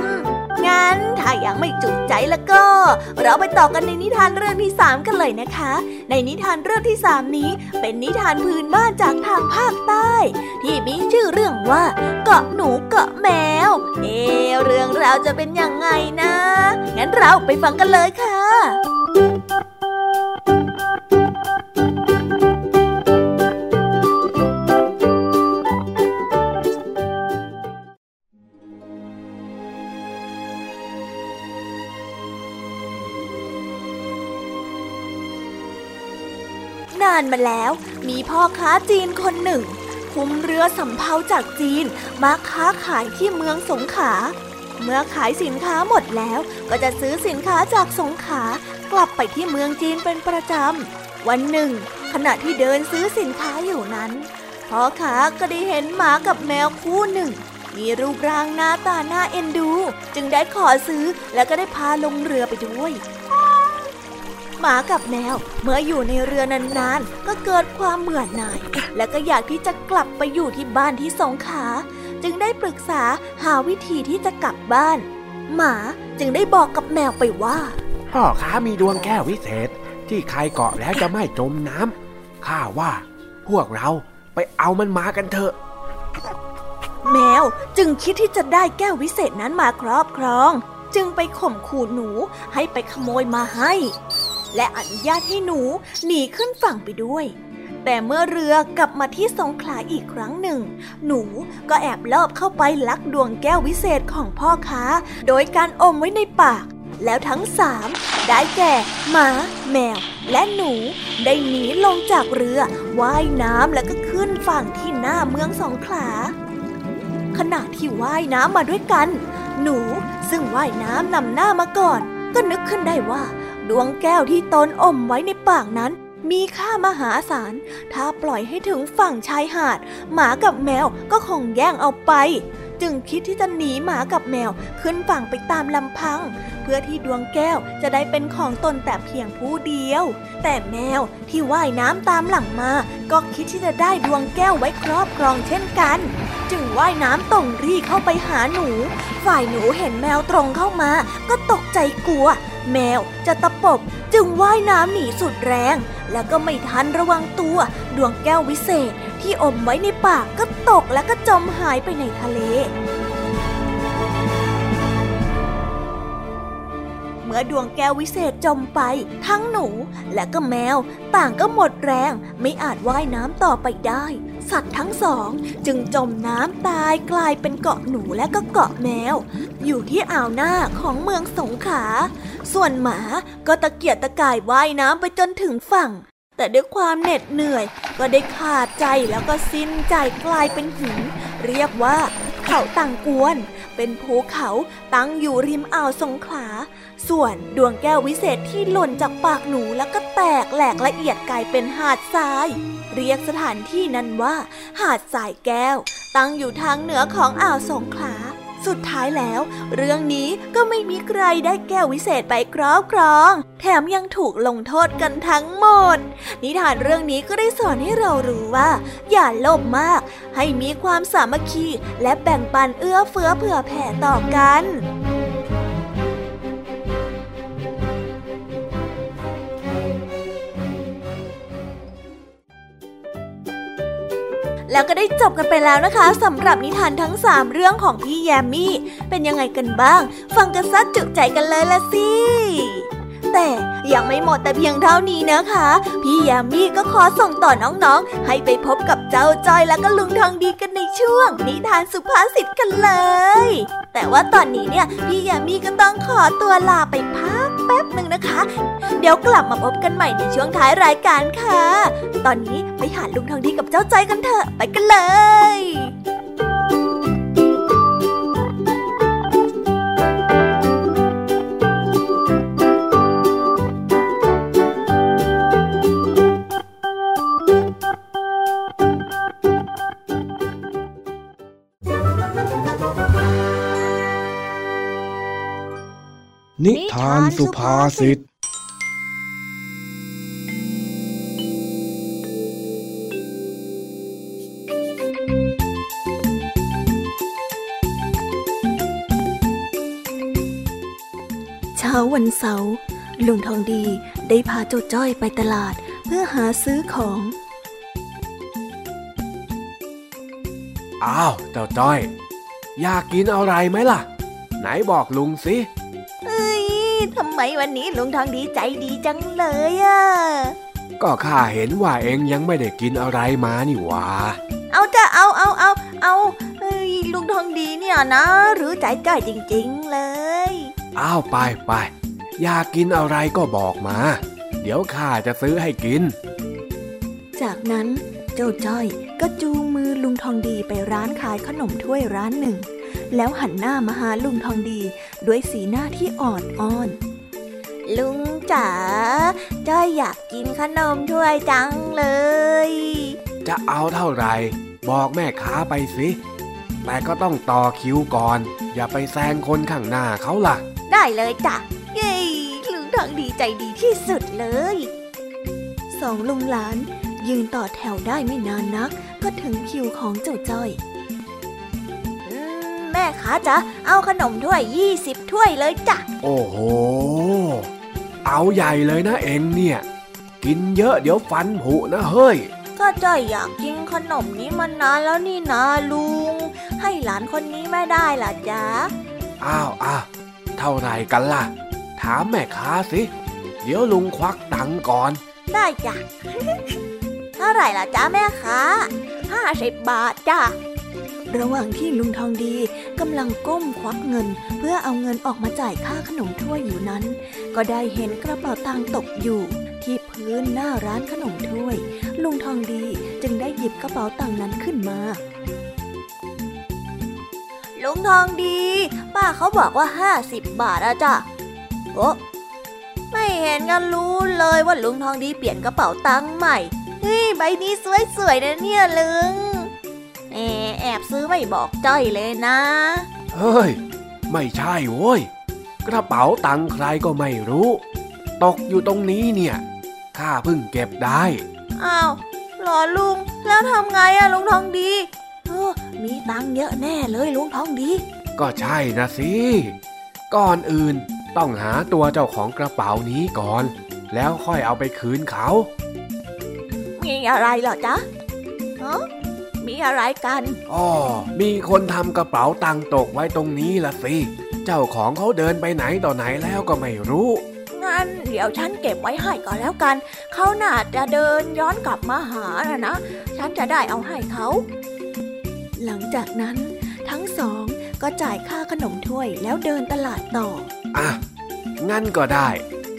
งั้นถ้ายังไม่จุใจแล้วก็เราไปต่อกันในนิทานเรื่องที่สามกันเลยนะคะในนิทานเรื่องที่สามนี้เป็นนิทานพื้นบ้านจากทางภาคใต้ที่มีชื่อเรื่องว่าเกาะหนูเกาะแมวเอเรื่องราวจะเป็นยังไงนะงั้นเราไปฟังกันเลยค่ะมาแล้วมีพ่อค้าจีนคนหนึ่งคุมเรือสำเภาจากจีนมาค้าขายที่เมืองสงขลาเมื่อขายสินค้าหมดแล้วก็จะซื้อสินค้าจากสงขลากลับไปที่เมืองจีนเป็นประจำวันหนึ่งขณะที่เดินซื้อสินค้าอยู่นั้นพ่อค้าก็ได้เห็นหมากับแมวคู่หนึ่งมีรูปร่างหน้าตาน่าเอ็นดูจึงได้ขอซื้อแล้วก็ได้พาลงเรือไปด้วยหมากับแมวเมื่ออยู่ในเรือนานๆก็เกิดความเบื่อหน่ายและก็อยากที่จะกลับไปอยู่ที่บ้านที่สงขลาจึงได้ปรึกษาหาวิธีที่จะกลับบ้านหมาจึงได้บอกกับแมวไปว่าพ่อค้ามีดวงแก้ววิเศษที่ใครเกาะแล้วจะไม่จมน้ำข้าว่าพวกเราไปเอามันมากันเถอะแมวจึงคิดที่จะได้แก้ววิเศษนั้นมาครอบครองจึงไปข่มขู่หนูให้ไปขโมยมาให้และอนุญาตให้หนูหนีขึ้นฝั่งไปด้วยแต่เมื่อเรือกลับมาที่สงขลาอีกครั้งหนึ่งหนูก็แอบลอบเข้าไปลักดวงแก้ววิเศษของพ่อค้าโดยการอมไว้ในปากแล้วทั้งสามได้แก่หมาแมวและหนูได้หนีลงจากเรือว่ายน้ำแล้วก็ขึ้นฝั่งที่หน้าเมืองสงขลาขณะที่ว่ายน้ำมาด้วยกันหนูซึ่งว่ายน้ำนำหน้ามาก่อนก็นึกขึ้นได้ว่าดวงแก้วที่ตนอมไว้ในปากนั้นมีค่ามหาศาลถ้าปล่อยให้ถึงฝั่งชายหาดหมากับแมวก็คงแย่งเอาไปจึงคิดที่จะหนีหมากับแมวขึ้นฝั่งไปตามลำพังเพื่อที่ดวงแก้วจะได้เป็นของตนแต่เพียงผู้เดียวแต่แมวที่ว่ายน้ำตามหลังมาก็คิดที่จะได้ดวงแก้วไว้ครอบครองเช่นกันจึงว่ายน้ำต่งรีเข้าไปหาหนูฝ่ายหนูเห็นแมวตรงเข้ามาก็ตกใจกลัวแมวจะตะปบจึงว่ายน้ำหนีสุดแรงแล้วก็ไม่ทันระวังตัวดวงแก้ววิเศษที่อมไว้ในปากก็ตกแล้วก็จมหายไปในทะเลเมื่อดวงแก้ววิเศษจมไปทั้งหนูและก็แมวต่างก็หมดแรงไม่อาจว่ายน้ำต่อไปได้สัตว์ทั้งสองจึงจมน้ำตายกลายเป็นเกาะหนูและก็เกาะแมวอยู่ที่อ่าวหน้าของเมืองสงขลาส่วนหมาก็ตะเกียกตะกายว่ายน้ำไปจนถึงฝั่งแต่ด้วยความเหน็ดเหนื่อยก็ได้ขาดใจแล้วก็สิ้นใจกลายเป็นหินเรียกว่าเขาตังกวนเป็นภูเขาตั้งอยู่ริมอ่าวสงขลาส่วนดวงแก้ววิเศษที่หล่นจากปากหนูแล้วก็แตกแหลกละเอียดกลายเป็นหาดทรายเรียกสถานที่นั้นว่าหาดทรายแก้วตั้งอยู่ทางเหนือของอ่าวสงขลาสุดท้ายแล้วเรื่องนี้ก็ไม่มีใครได้แก้ววิเศษไปครอบครองแถมยังถูกลงโทษกันทั้งหมดนิทานเรื่องนี้ก็ได้สอนให้เรารู้ว่าอย่าโลภมากให้มีความสามัคคีและแบ่งปันเอื้อเฟื้อเผื่อแผ่ต่อกัน แล้วก็ได้จบกันไปแล้วนะคะสำหรับนิทานทั้งสามเรื่องของพี่แยมมี่เป็นยังไงกันบ้างฟังกันซะจุใจกันเลยละสิแต่ยังไม่หมดแต่เพียงเท่านี้นะคะพี่แยมมี่ก็ขอส่งต่อน้องๆให้ไปพบกับเจ้าจ้อยและก็ลุงทองดีกันในช่วงนิทานสุภาษิตกันเลยแต่ว่าตอนนี้เนี่ยพี่แยมมี่ก็ต้องขอตัวลาไปพักแป๊บหนึ่งนะคะเดี๋ยวกลับมาพบกันใหม่ในช่วงท้ายรายการค่ะตอนนี้ไปหาลุงทองดีกับเจ้าจ้อยกันเถอะไปกันเลยนิทานสุภาษิตเช้าวันเสาร์ลุงทองดีได้พาเจ้าจ้อยไปตลาดเพื่อหาซื้อของอ้าวเจ้าจ้อยอยากกินอะไรไหมล่ะไหนบอกลุงสิทำไมวันนี้ลุงทองดีใจดีจังเลยอ่ะก็ข้าเห็นว่าเองยังไม่ได้กินอะไรมานี่หว่าเอาจะเอาเอาเอาเอาเฮ้ยลุงทองดีเนี่ยนะรู้ใจจ้อยจริงๆเลยอ้าวไปไปอยากกินอะไรก็บอกมาเดี๋ยวข้าจะซื้อให้กินจากนั้นเจ้าจ้อยก็จูงมือลุงทองดีไปร้านขายขนมถ้วยร้านหนึ่งแล้วหันหน้ามาหาลุงทองดีด้วยสีหน้าที่อ่อนอ้อนลุงจ๋าจ้อยอยากกินขนมถ้วยจังเลยจะเอาเท่าไหร่บอกแม่ค้าไปสิแต่ก็ต้องต่อคิวก่อนอย่าไปแซงคนข้างหน้าเขาล่ะได้เลยจ้ะเย้ลุงทองดีใจดีที่สุดเลยสองลุงหลานยืนต่อแถวได้ไม่นานนักก็ถึงคิวของเจ้าจ้อยแม่ค้าจ๊ะเอาขนมถ้วยยี่สิบถ้วยเลยจ้ะโอ้โหเอาใหญ่เลยนะเองเนี่ยกินเยอะเดี๋ยวฟันผุนะเฮ้ยก็จ้อยอยากกินขนมนี้มานานแล้วนี่นะลุงให้หลานคนนี้ไม่ได้ล่ะจ๊ะอ้าวอ้าวเท่าไหร่กันล่ะถามแม่ค้าสิเดี๋ยวลุงควักตังค์ก่อนได้จ้ะ เท่าไหร่ล่ะจ๊ะแม่ค้าห้าสิบบาทจ้ะระหว่างที่ลุงทองดีกำลังก้มควักเงินเพื่อเอาเงินออกมาจ่ายค่าขนมถ้วยอยู่นั้นก็ได้เห็นกระเป๋าตังค์ตกอยู่ที่พื้นหน้าร้านขนมถ้วยลุงทองดีจึงได้หยิบกระเป๋าตังค์นั้นขึ้นมาลุงทองดีป้าเขาบอกว่าห้าสิบบาทอะจ้ะโอ้ไม่เห็นกันรู้เลยว่าลุงทองดีเปลี่ยนกระเป๋าตังค์ใหม่เฮ้ยใบนี้สวยๆนะเนี่ยลุงแอบซื้อไม่บอกจ้อยเลยนะเฮ้ยไม่ใช่โว้ยกระเป๋าตังค์ใครก็ไม่รู้ตกอยู่ตรงนี้เนี่ยข้าเพิ่งเก็บได้อ้าวหรอลุงแล้วทำไงอะลุงทองดีเออมีตังค์เยอะแน่เลยลุงทองดีก็ใช่นะสิก่อนอื่นต้องหาตัวเจ้าของกระเป๋านี้ก่อนแล้วค่อยเอาไปคืนเขามีอะไรเหรอจ๊ะฮะมีอะไรกันอ๋อมีคนทำกระเป๋าตังค์ตกไว้ตรงนี้ล่ะสิเจ้าของเขาเดินไปไหนต่อไหนแล้วก็ไม่รู้งั้นเดี๋ยวฉันเก็บไว้ให้ก่อนแล้วกันเขาน่าจะเดินย้อนกลับมาหานะนะฉันจะได้เอาให้เขาหลังจากนั้นทั้งสองก็จ่ายค่าขนมถ้วยแล้วเดินตลาดต่ออ่ะงั้นก็ได้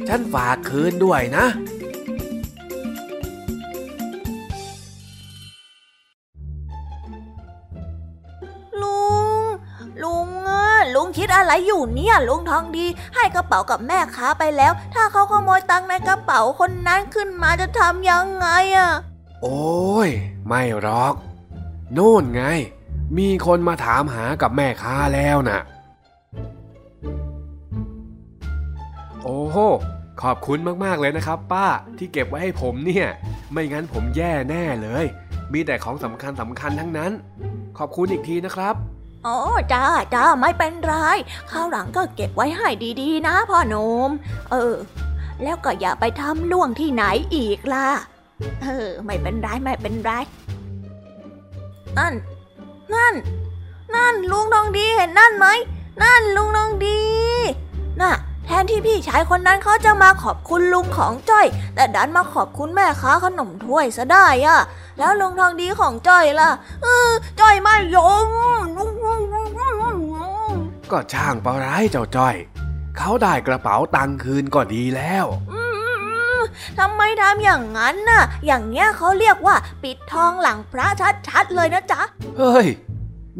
ฉันฝากคืนด้วยนะคิดอะไรอยู่เนี่ยลุงทองดีให้กระเป๋ากับแม่ค้าไปแล้วถ้าเขาขโมยตังค์ในกระเป๋าคนนั้นขึ้นมาจะทำยังไงอะโอ้ยไม่หรอกโน่นไงมีคนมาถามหากับแม่ค้าแล้วน่ะโอ้โหขอบคุณมากๆเลยนะครับป้าที่เก็บไว้ให้ผมเนี่ยไม่งั้นผมแย่แน่เลยมีแต่ของสำคัญสำคัญทั้งนั้นขอบคุณอีกทีนะครับอ๋อจ้าจ้าไม่เป็นไรคราวหลังก็เก็บไว้ให้ดีๆนะพ่อหนุ่มเออแล้วก็อย่าไปทำล่วงที่ไหนอีกล่ะเออไม่เป็นไรไม่เป็นไร นั่นนั่นนั่นลุงทองดีเห็นนั่นไหมนั่นลุงทองดีน่ะแทนที่พี่ชายคนนั้นเขาจะมาขอบคุณลุงของจ้อยแต่ดันมาขอบคุณแม่ค้าขนมถ้วยซะได้อ่ะแล้วลุงทองดีของจ้อยล่ะเออจ้อยไม่ยอมก็ช่างปะร้ายเจ้าจ้อยเขาได้กระเป๋าตังค์คืนก็ดีแล้วทำไมทำอย่างนั้นน่ะอย่างเงี้ยเขาเรียกว่าปิดทองหลังพระชัดๆเลยนะจ๊ะเฮ้ย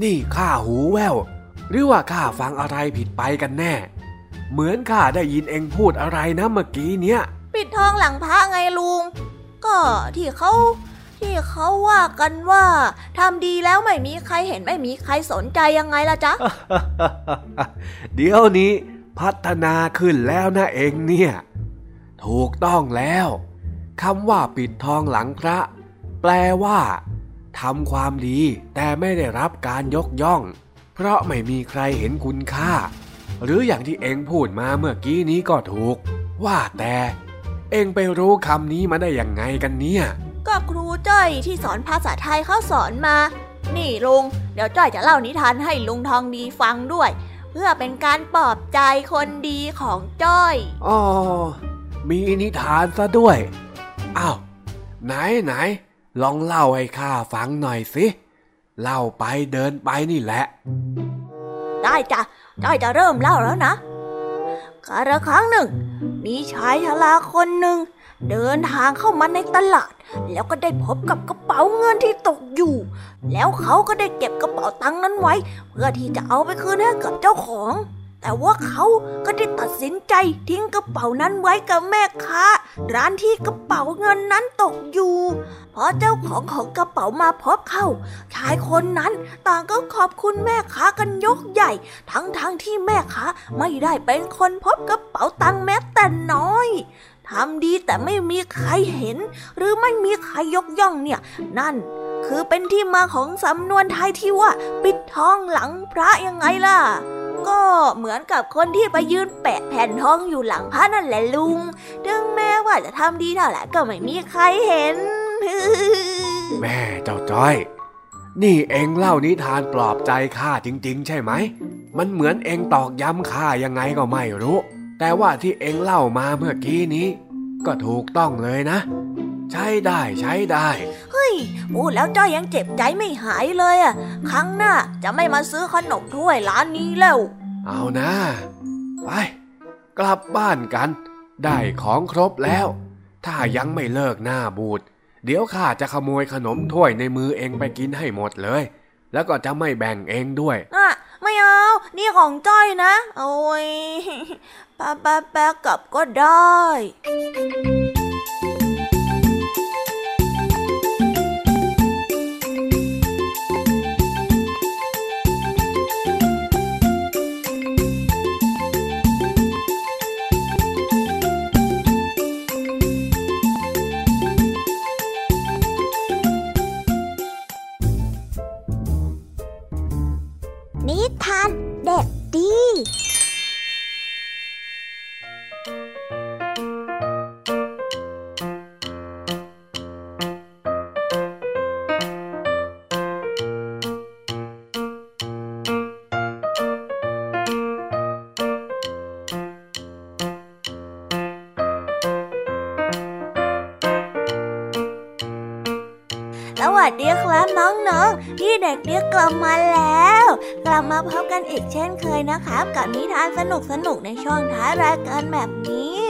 นี่ข้าหูแว่วหรือว่าข้าฟังอะไรผิดไปกันแน่เหมือนข้าได้ยินเองพูดอะไรนะเมื่อกี้เนี้ยปิดทองหลังพระไงลุงก็ที่เขาที่เขาว่ากันว่าทำดีแล้วไม่มีใครเห็นไม่มีใครสนใจยังไงล่ะจ๊ะ เดี๋ยวนี้พัฒนาขึ้นแล้วนะเองเนี่ยถูกต้องแล้วคำว่าปิดทองหลังพระแปลว่าทำความดีแต่ไม่ได้รับการยกย่องเพราะไม่มีใครเห็นคุณค่าหรืออย่างที่เอ็งพูดมาเมื่อกี้นี้ก็ถูกว่าแต่เอ็งไปรู้คำนี้มาได้ยังไงกันเนี่ยก็ครูจ้อยที่สอนภาษาไทยเขาสอนมานี่ลุงเดี๋ยวจ้อยจะเล่านิทานให้ลุงทองดีฟังด้วยเพื่อเป็นการปลอบใจคนดีของจ้อยอ๋อมีนิทานซะด้วยอ้าวไหนไหนลองเล่าให้ข้าฟังหน่อยสิเล่าไปเดินไปนี่แหละได้จ้ะจ้อยจะเริ่มเล่าแล้วนะกาละครั้งหนึ่งมีชายชราคนหนึ่งเดินทางเข้ามาในตลาดแล้วก็ได้พบกับกระเป๋าเงินที่ตกอยู่แล้วเขาก็ได้เก็บกระเป๋าตังค์นั้นไว้เพื่อที่จะเอาไปคืนให้กับเจ้าของแต่ว่าเขาก็ได้ตัดสินใจทิ้งกระเป๋านั้นไว้กับแม่ค้าร้านที่กระเป๋าเงินนั้นตกอยู่พอเจ้าของของกระเป๋ามาพบเข้าชายคนนั้นต่างก็ขอบคุณแม่ค้ากันยกใหญ่ทั้งๆ ท, ที่แม่ค้าไม่ได้เป็นคนพบกระเป๋าตังค์แม้แต่น้อยทำดีแต่ไม่มีใครเห็นหรือไม่มีใครยกย่องเนี่ยนั่นคือเป็นที่มาของสำนวนไทยที่ว่าปิดทองหลังพระยังไงล่ะก็เหมือนกับคนที่ไปยืนแปะแผ่นทองอยู่หลังพระนั่นแหละลุงถึงแม้ว่าจะทำดีเท่าไหร่ก็ไม่มีใครเห็นแม่เจ้าจ้อยนี่เอ็งเล่านิทานปลอบใจข้าจริงๆใช่ไหมมันเหมือนเอ็งตอกย้ำข้ายังไงก็ไม่รู้แต่ว่าที่เอ็งเล่ามาเมื่อกี้นี้ก็ถูกต้องเลยนะใช้ได้ใช้ได้เฮ้ยพูดแล้วจ้อยยังเจ็บใจไม่หายเลยอ่ะครั้งหน้าจะไม่มาซื้อขนมถ้วยร้านนี้แล้วเอานะไปกลับบ้านกันได้ของครบแล้วถ้ายังไม่เลิกหน้าบูดเดี๋ยวข้าจะขโมยขนมถ้วยในมือเอ็งไปกินให้หมดเลยแล้วก็จะไม่แบ่งเองด้วยอ่ะไม่เอานี่ของจ้อยนะโอ้ยปะปะปะกลับก็ได้นิทานเด็กดีสวัสดีครับน้องๆพี่เด็กดีกลับมาแล้วกลับมาพบกันอีกเช่นเคยนะครับกับนิทานสนุกๆในช่วงท้ายรายการแบบนี้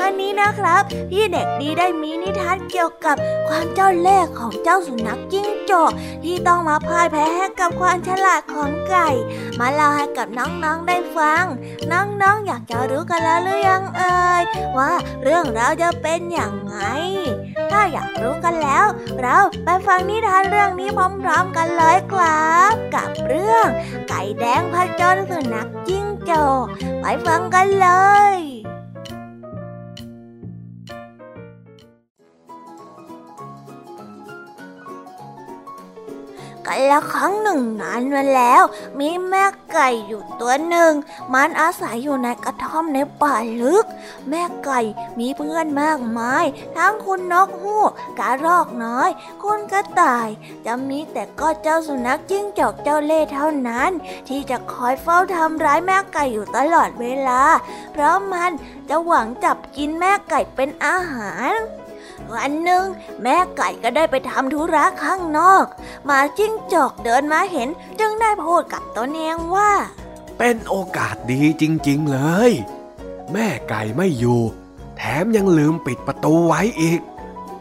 วันนี้นะครับพี่เด็กดีได้มีนิทานเกี่ยวกับความเจ้าเล่ห์ของเจ้าสุนัขจิ้งจอกที่ต้องมาพ่ายแพ้ให้กับความฉลาดของไก่มาเล่าให้กับน้องๆได้ฟังน้องๆอยากจะรู้กันแล้วหรือยังเอ่ยว่าเรื่องราวจะเป็นอย่างไรถ้าอยากรู้กันแล้วเราไปฟังนิทานเรื่องนี้พร้อมๆกันเลยครับกับเรื่องไก่แดงผจญสุนัขจิ้งจอกไปฟังกันเลย กันละครั้งหนึ่งนานมาแล้วมีแม่ไก่อยู่ตัวหนึ่งมันอาศัยอยู่ในกระท่อมในป่าลึกแม่ไก่มีเพื่อนมากมายทั้งคุณนกฮูกกระรอกน้อยคุณกระต่ายจะมีแต่ก็เจ้าสุนัขจิ้งจอกเจ้าเล่ห์เท่านั้นที่จะคอยเฝ้าทำร้ายแม่ไก่อยู่ตลอดเวลาเพราะมันจะหวังจับกินแม่ไก่เป็นอาหารวันหนึ่งแม่ไก่ก็ได้ไปทำธุระข้างนอกหมาจิ้งจอกเดินมาเห็นจึงได้พูดกับตนเองว่าเป็นโอกาสดีจริงๆเลยแม่ไก่ไม่อยู่แถมยังลืมปิดประตูไว้อีก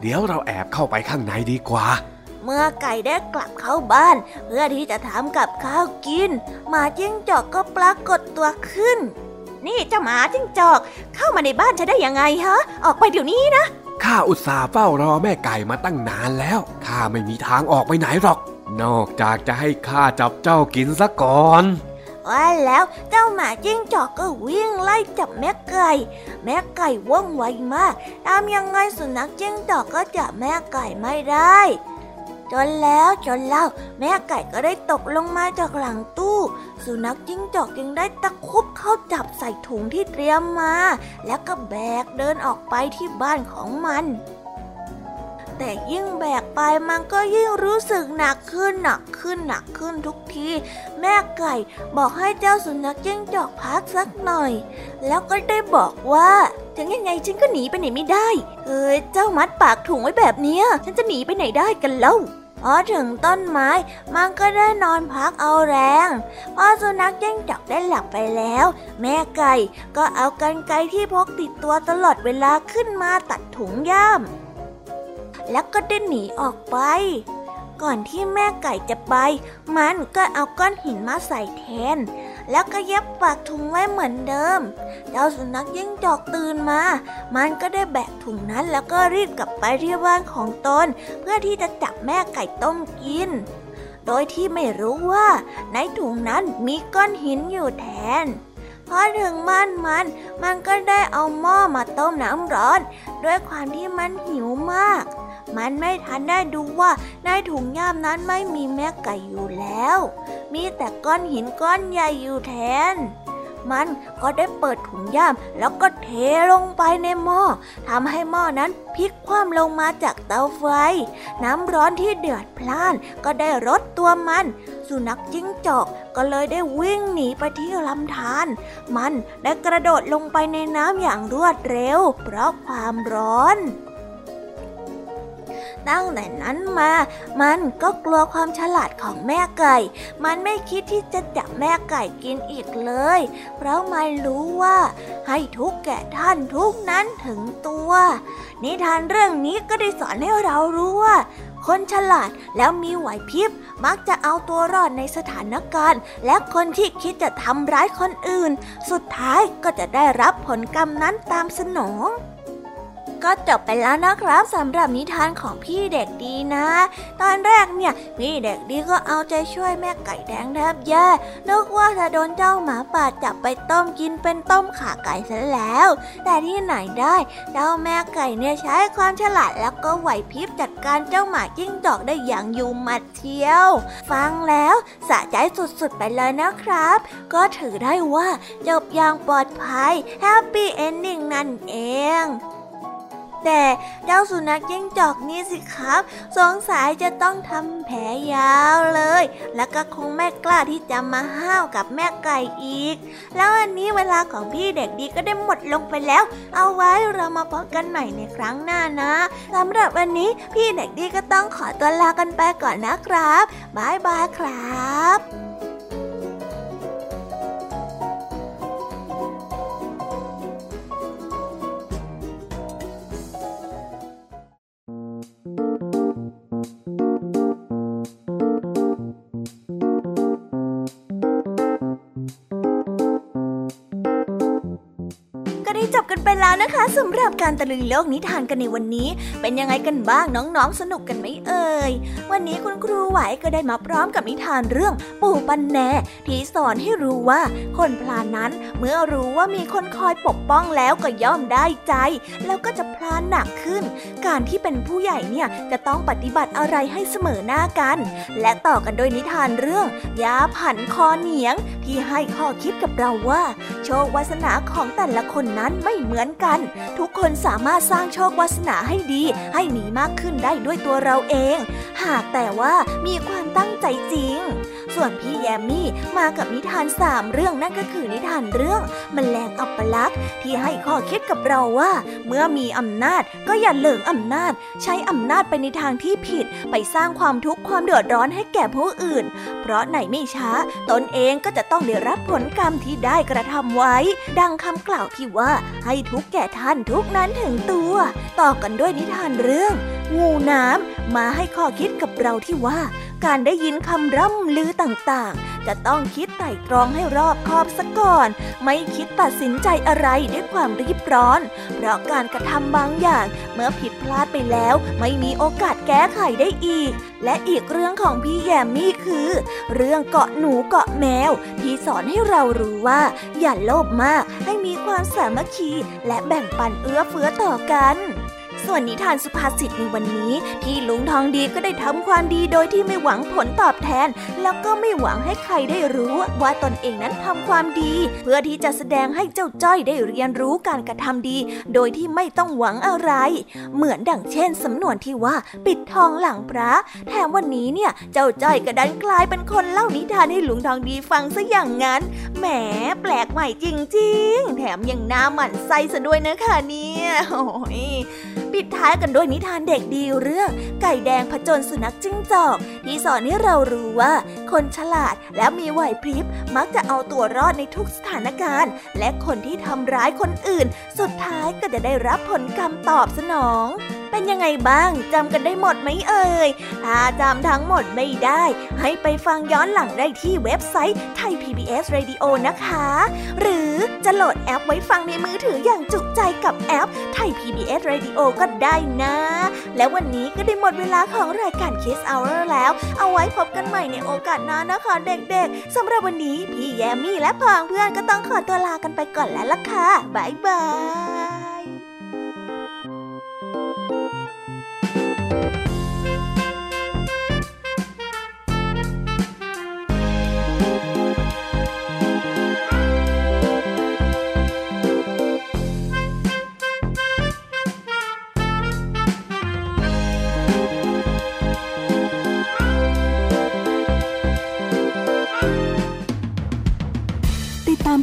เดี๋ยวเราแอบเข้าไปข้างในดีกว่าเมื่อไก่ได้กลับเข้าบ้านเพื่อที่จะทำกับข้าวกินหมาจิ้งจอกก็ปรากฏตัวขึ้นนี่เจ้าหมาจิ้งจอกเข้ามาในบ้านฉันได้ยังไงฮะออกไปเดี๋ยวนี้นะข้าอุตส่าห์เฝ้ารอแม่ไก่มาตั้งนานแล้วข้าไม่มีทางออกไปไหนหรอกนอกจากจะให้ข้าจับเจ้ากินซะก่อนว่าแล้วเจ้าหมาจิ้งจอกก็วิ่งไล่จับแม่ไก่แม่ไก่ว่องไวมากตามยังไงสุนัขจิ้งจอกก็จับแม่ไก่ไม่ได้จนแล้วจนเล่าแม่ไก่ก็ได้ตกลงมาจากหลังตู้สุนัขจิ้งจอกจึงได้ตะคุบเข้าจับใส่ถุงที่เตรียมมาแล้วก็แบกเดินออกไปที่บ้านของมันแต่ยิ่งแบกไปมันก็ยิ่งรู้สึกหนักขึ้นหนักขึ้นหนักขึ้นทุกทีแม่ไก่บอกให้เจ้าสุนัขจิ้งจอกพักสักหน่อยแล้วก็ได้บอกว่าถึงยังไงฉันก็หนีไปไหนไม่ได้เอ้ยเจ้ามัดปากถุงไว้แบบนี้ฉันจะหนีไปไหนได้กันเล่าพอถึงต้นไม้มันก็ได้นอนพักเอาแรงพอสุนัขจิ้งจอกได้หลับไปแล้วแม่ไก่ก็เอากรรไกรที่พกติดตัวตลอดเวลาขึ้นมาตัดถุงย่ามแล้วก็ได้หนีออกไปก่อนที่แม่ไก่จะไปมันก็เอาก้อนหินมาใส่แทนแล้วก็เย็บปากถุงไว้เหมือนเดิมเจ้าสุนัขจิ้งจอกตื่นมามันก็ได้แบกถุงนั้นแล้วก็รีบกลับไปที่บ้านของตนเพื่อที่จะจับแม่ไก่ต้มกินโดยที่ไม่รู้ว่าในถุงนั้นมีก้อนหินอยู่แทนพอถึงบ้านมันมันก็ได้เอาหม้อมาต้มน้ำร้อนด้วยความที่มันหิวมากมันไม่ทันได้ดูว่าในถุงย่ามนั้นไม่มีแม่ไก่อยู่แล้วมีแต่ก้อนหินก้อนใหญ่อยู่แทนมันก็ได้เปิดถุงย่ามแล้วก็เทลงไปในหม้อทำให้หม้อนั้นพลิกคว่ำลงมาจากเตาไฟน้ำร้อนที่เดือดพล่านก็ได้รดตัวมันสุนัขจิ้งจอกก็เลยได้วิ่งหนีไปที่ลำธารมันได้กระโดดลงไปในน้ำอย่างรวดเร็วเพราะความร้อนตั้งแต่นั้นมามันก็กลัวความฉลาดของแม่ไก่มันไม่คิดที่จะจับแม่ไก่กินอีกเลยเพราะมันรู้ว่าให้ทุกข์แก่ท่านทุกข์นั้นถึงตัวนิทานเรื่องนี้ก็ได้สอนให้เรารู้ว่าคนฉลาดแล้วมีไหวพริบมักจะเอาตัวรอดในสถานการณ์และคนที่คิดจะทำร้ายคนอื่นสุดท้ายก็จะได้รับผลกรรมนั้นตามสนองก็จบไปแล้วนะครับสำหรับนิทานของพี่เด็กดีนะตอนแรกเนี่ยพี่เด็กดีก็เอาใจช่วยแม่ไก่แดงแทบแย่นึกว่าจะโดนเจ้าหมาป่าจับไปต้มกินเป็นต้มข่าไก่ซะแล้วแต่ที่ไหนได้เจ้าแม่ไก่เนี่ยใช้ความฉลาดแล้วก็ไหวพริบจัดการเจ้าหมาจิ้งจอกได้อย่างอยู่หมัดเดียวฟังแล้วสะใจสุดๆไปเลยนะครับก็ถือได้ว่าจบอย่างปลอดภัยแฮปปี้เอนดิ้งนั่นเองแต่เจ้าสุนัขจิ้งจอกนี่สิครับสงสัยจะต้องทำแผลยาวเลยแล้วก็คงไม่กล้าที่จะมาห้าวกับแม่ไก่อีกแล้ววันนี้เวลาของพี่เด็กดีก็ได้หมดลงไปแล้วเอาไว้เรามาพบกันใหม่ในครั้งหน้านะสำหรับวันนี้พี่เด็กดีก็ต้องขอตัวลากันไปก่อนนะครับบ๊ายบายครับ กันไปแล้วนะคะสำหรับการตะลุยโลกนิทานกันในวันนี้เป็นยังไงกันบ้างน้องๆสนุกกันไหมเอ่ยวันนี้คุณครูไหวก็ได้มาพร้อมกับนิทานเรื่องปู่ปันแหน่ที่สอนให้รู้ว่าคนพลานนั้นเมื่อรู้ว่ามีคนคอยปกป้องแล้วก็ย่อมได้ใจแล้วก็จะพลานหนักขึ้นการที่เป็นผู้ใหญ่เนี่ยจะต้องปฏิบัติอะไรให้เสมอหน้ากันและต่อกันด้วยนิทานเรื่องยาผันคอเหนียงที่ให้ข้อคิดกับเราว่าโชควาสนาของแต่ละคนนั้นไม่เหมือนกันทุกคนสามารถสร้างโชควาสนาให้ดีให้มีมากขึ้นได้ด้วยตัวเราเองหากแต่ว่ามีความตั้งใจจริงส่วนพี่แยมมี่มากับนิทานสามเรื่องนั่นก็คือนิทานเรื่องแมลงอัปลักษ์ที่ให้ข้อคิดกับเราว่าเมื่อมีอำนาจก็อย่าเหลิงอำนาจใช้อำนาจไปในทางที่ผิดไปสร้างความทุกข์ความเดือดร้อนให้แก่ผู้อื่นเพราะไหนไม่ช้าตนเองก็จะต้องได้รับผลกรรมที่ได้กระทำไว้ดังคำกล่าวที่ว่าให้ทุกข์แก่ท่านทุกข์นั้นถึงตัวต่อกันด้วยนิทานเรื่องงูน้ำมาให้ข้อคิดกับเราที่ว่าการได้ยินคำร่ำลือต่างๆจะต้องคิดไตร่ตรองให้รอบคอบซะก่อนไม่คิดตัดสินใจอะไรด้วยความรีบร้อนเพราะการกระทำบางอย่างเมื่อผิดพลาดไปแล้วไม่มีโอกาสแก้ไขได้อีกและอีกเรื่องของพี่แยมมี่คือเรื่องเกาะหนูเกาะแมวที่สอนให้เรารู้ว่าอย่าโลภมากให้มีความสามัคคีและแบ่งปันเอื้อเฟื้อต่อกันส่วนนิทานสุภาษิตในวันนี้ที่ลุงทองดีก็ได้ทำความดีโดยที่ไม่หวังผลตอบแทนแล้วก็ไม่หวังให้ใครได้รู้ว่าตนเองนั้นทำความดีเพื่อที่จะแสดงให้เจ้าจ้อยได้เรียนรู้การกระทำดีโดยที่ไม่ต้องหวังอะไรเหมือนดั่งเช่นสำนวนที่ว่าปิดทองหลังพระแถมวันนี้เนี่ยเจ้าจ้อยก็ดันกลายเป็นคนเล่านิทานให้ลุงทองดีฟังซะอย่างนั้นแหมแปลกใหม่จริงๆแถมยังน่าหมั่นไส้ซะด้วยนะคะเนี่ยโอ้ยปิดท้ายกันด้วยนิทานเด็กดีเรื่องไก่แดงผจญสุนัขจิ้งจอกที่สอนให้เรารู้ว่าคนฉลาดและมีไหวพริบมักจะเอาตัวรอดในทุกสถานการณ์และคนที่ทำร้ายคนอื่นสุดท้ายก็จะได้รับผลกรรมตอบสนองเป็นยังไงบ้างจำกันได้หมดไหมเอ่ยถ้าจำทั้งหมดไม่ได้ให้ไปฟังย้อนหลังได้ที่เว็บไซต์ไทย พี บี เอส Radio นะคะหรือจะโหลดแอปไว้ฟังในมือถืออย่างจุใจกับแอปไทย พี บี เอส Radio ก็ได้นะและวันนี้ก็ได้หมดเวลาของรายการ Kids Hour แล้วเอาไว้พบกันใหม่ในโอกาสหน้านะคะเด็กๆสำหรับวันนี้พี่แยมมี่และพ่องเพื่อนก็ต้องขอตัวลากันไปก่อนแล้วล่ะค่ะบ๊ายบาย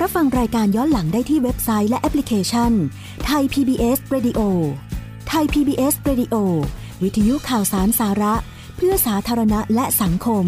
รับฟังรายการย้อนหลังได้ที่เว็บไซต์และแอปพลิเคชัน Thai พี บี เอส Radio Thai พี บี เอส Radio วิทยุข่าวสารสาระเพื่อสาธารณะและสังคม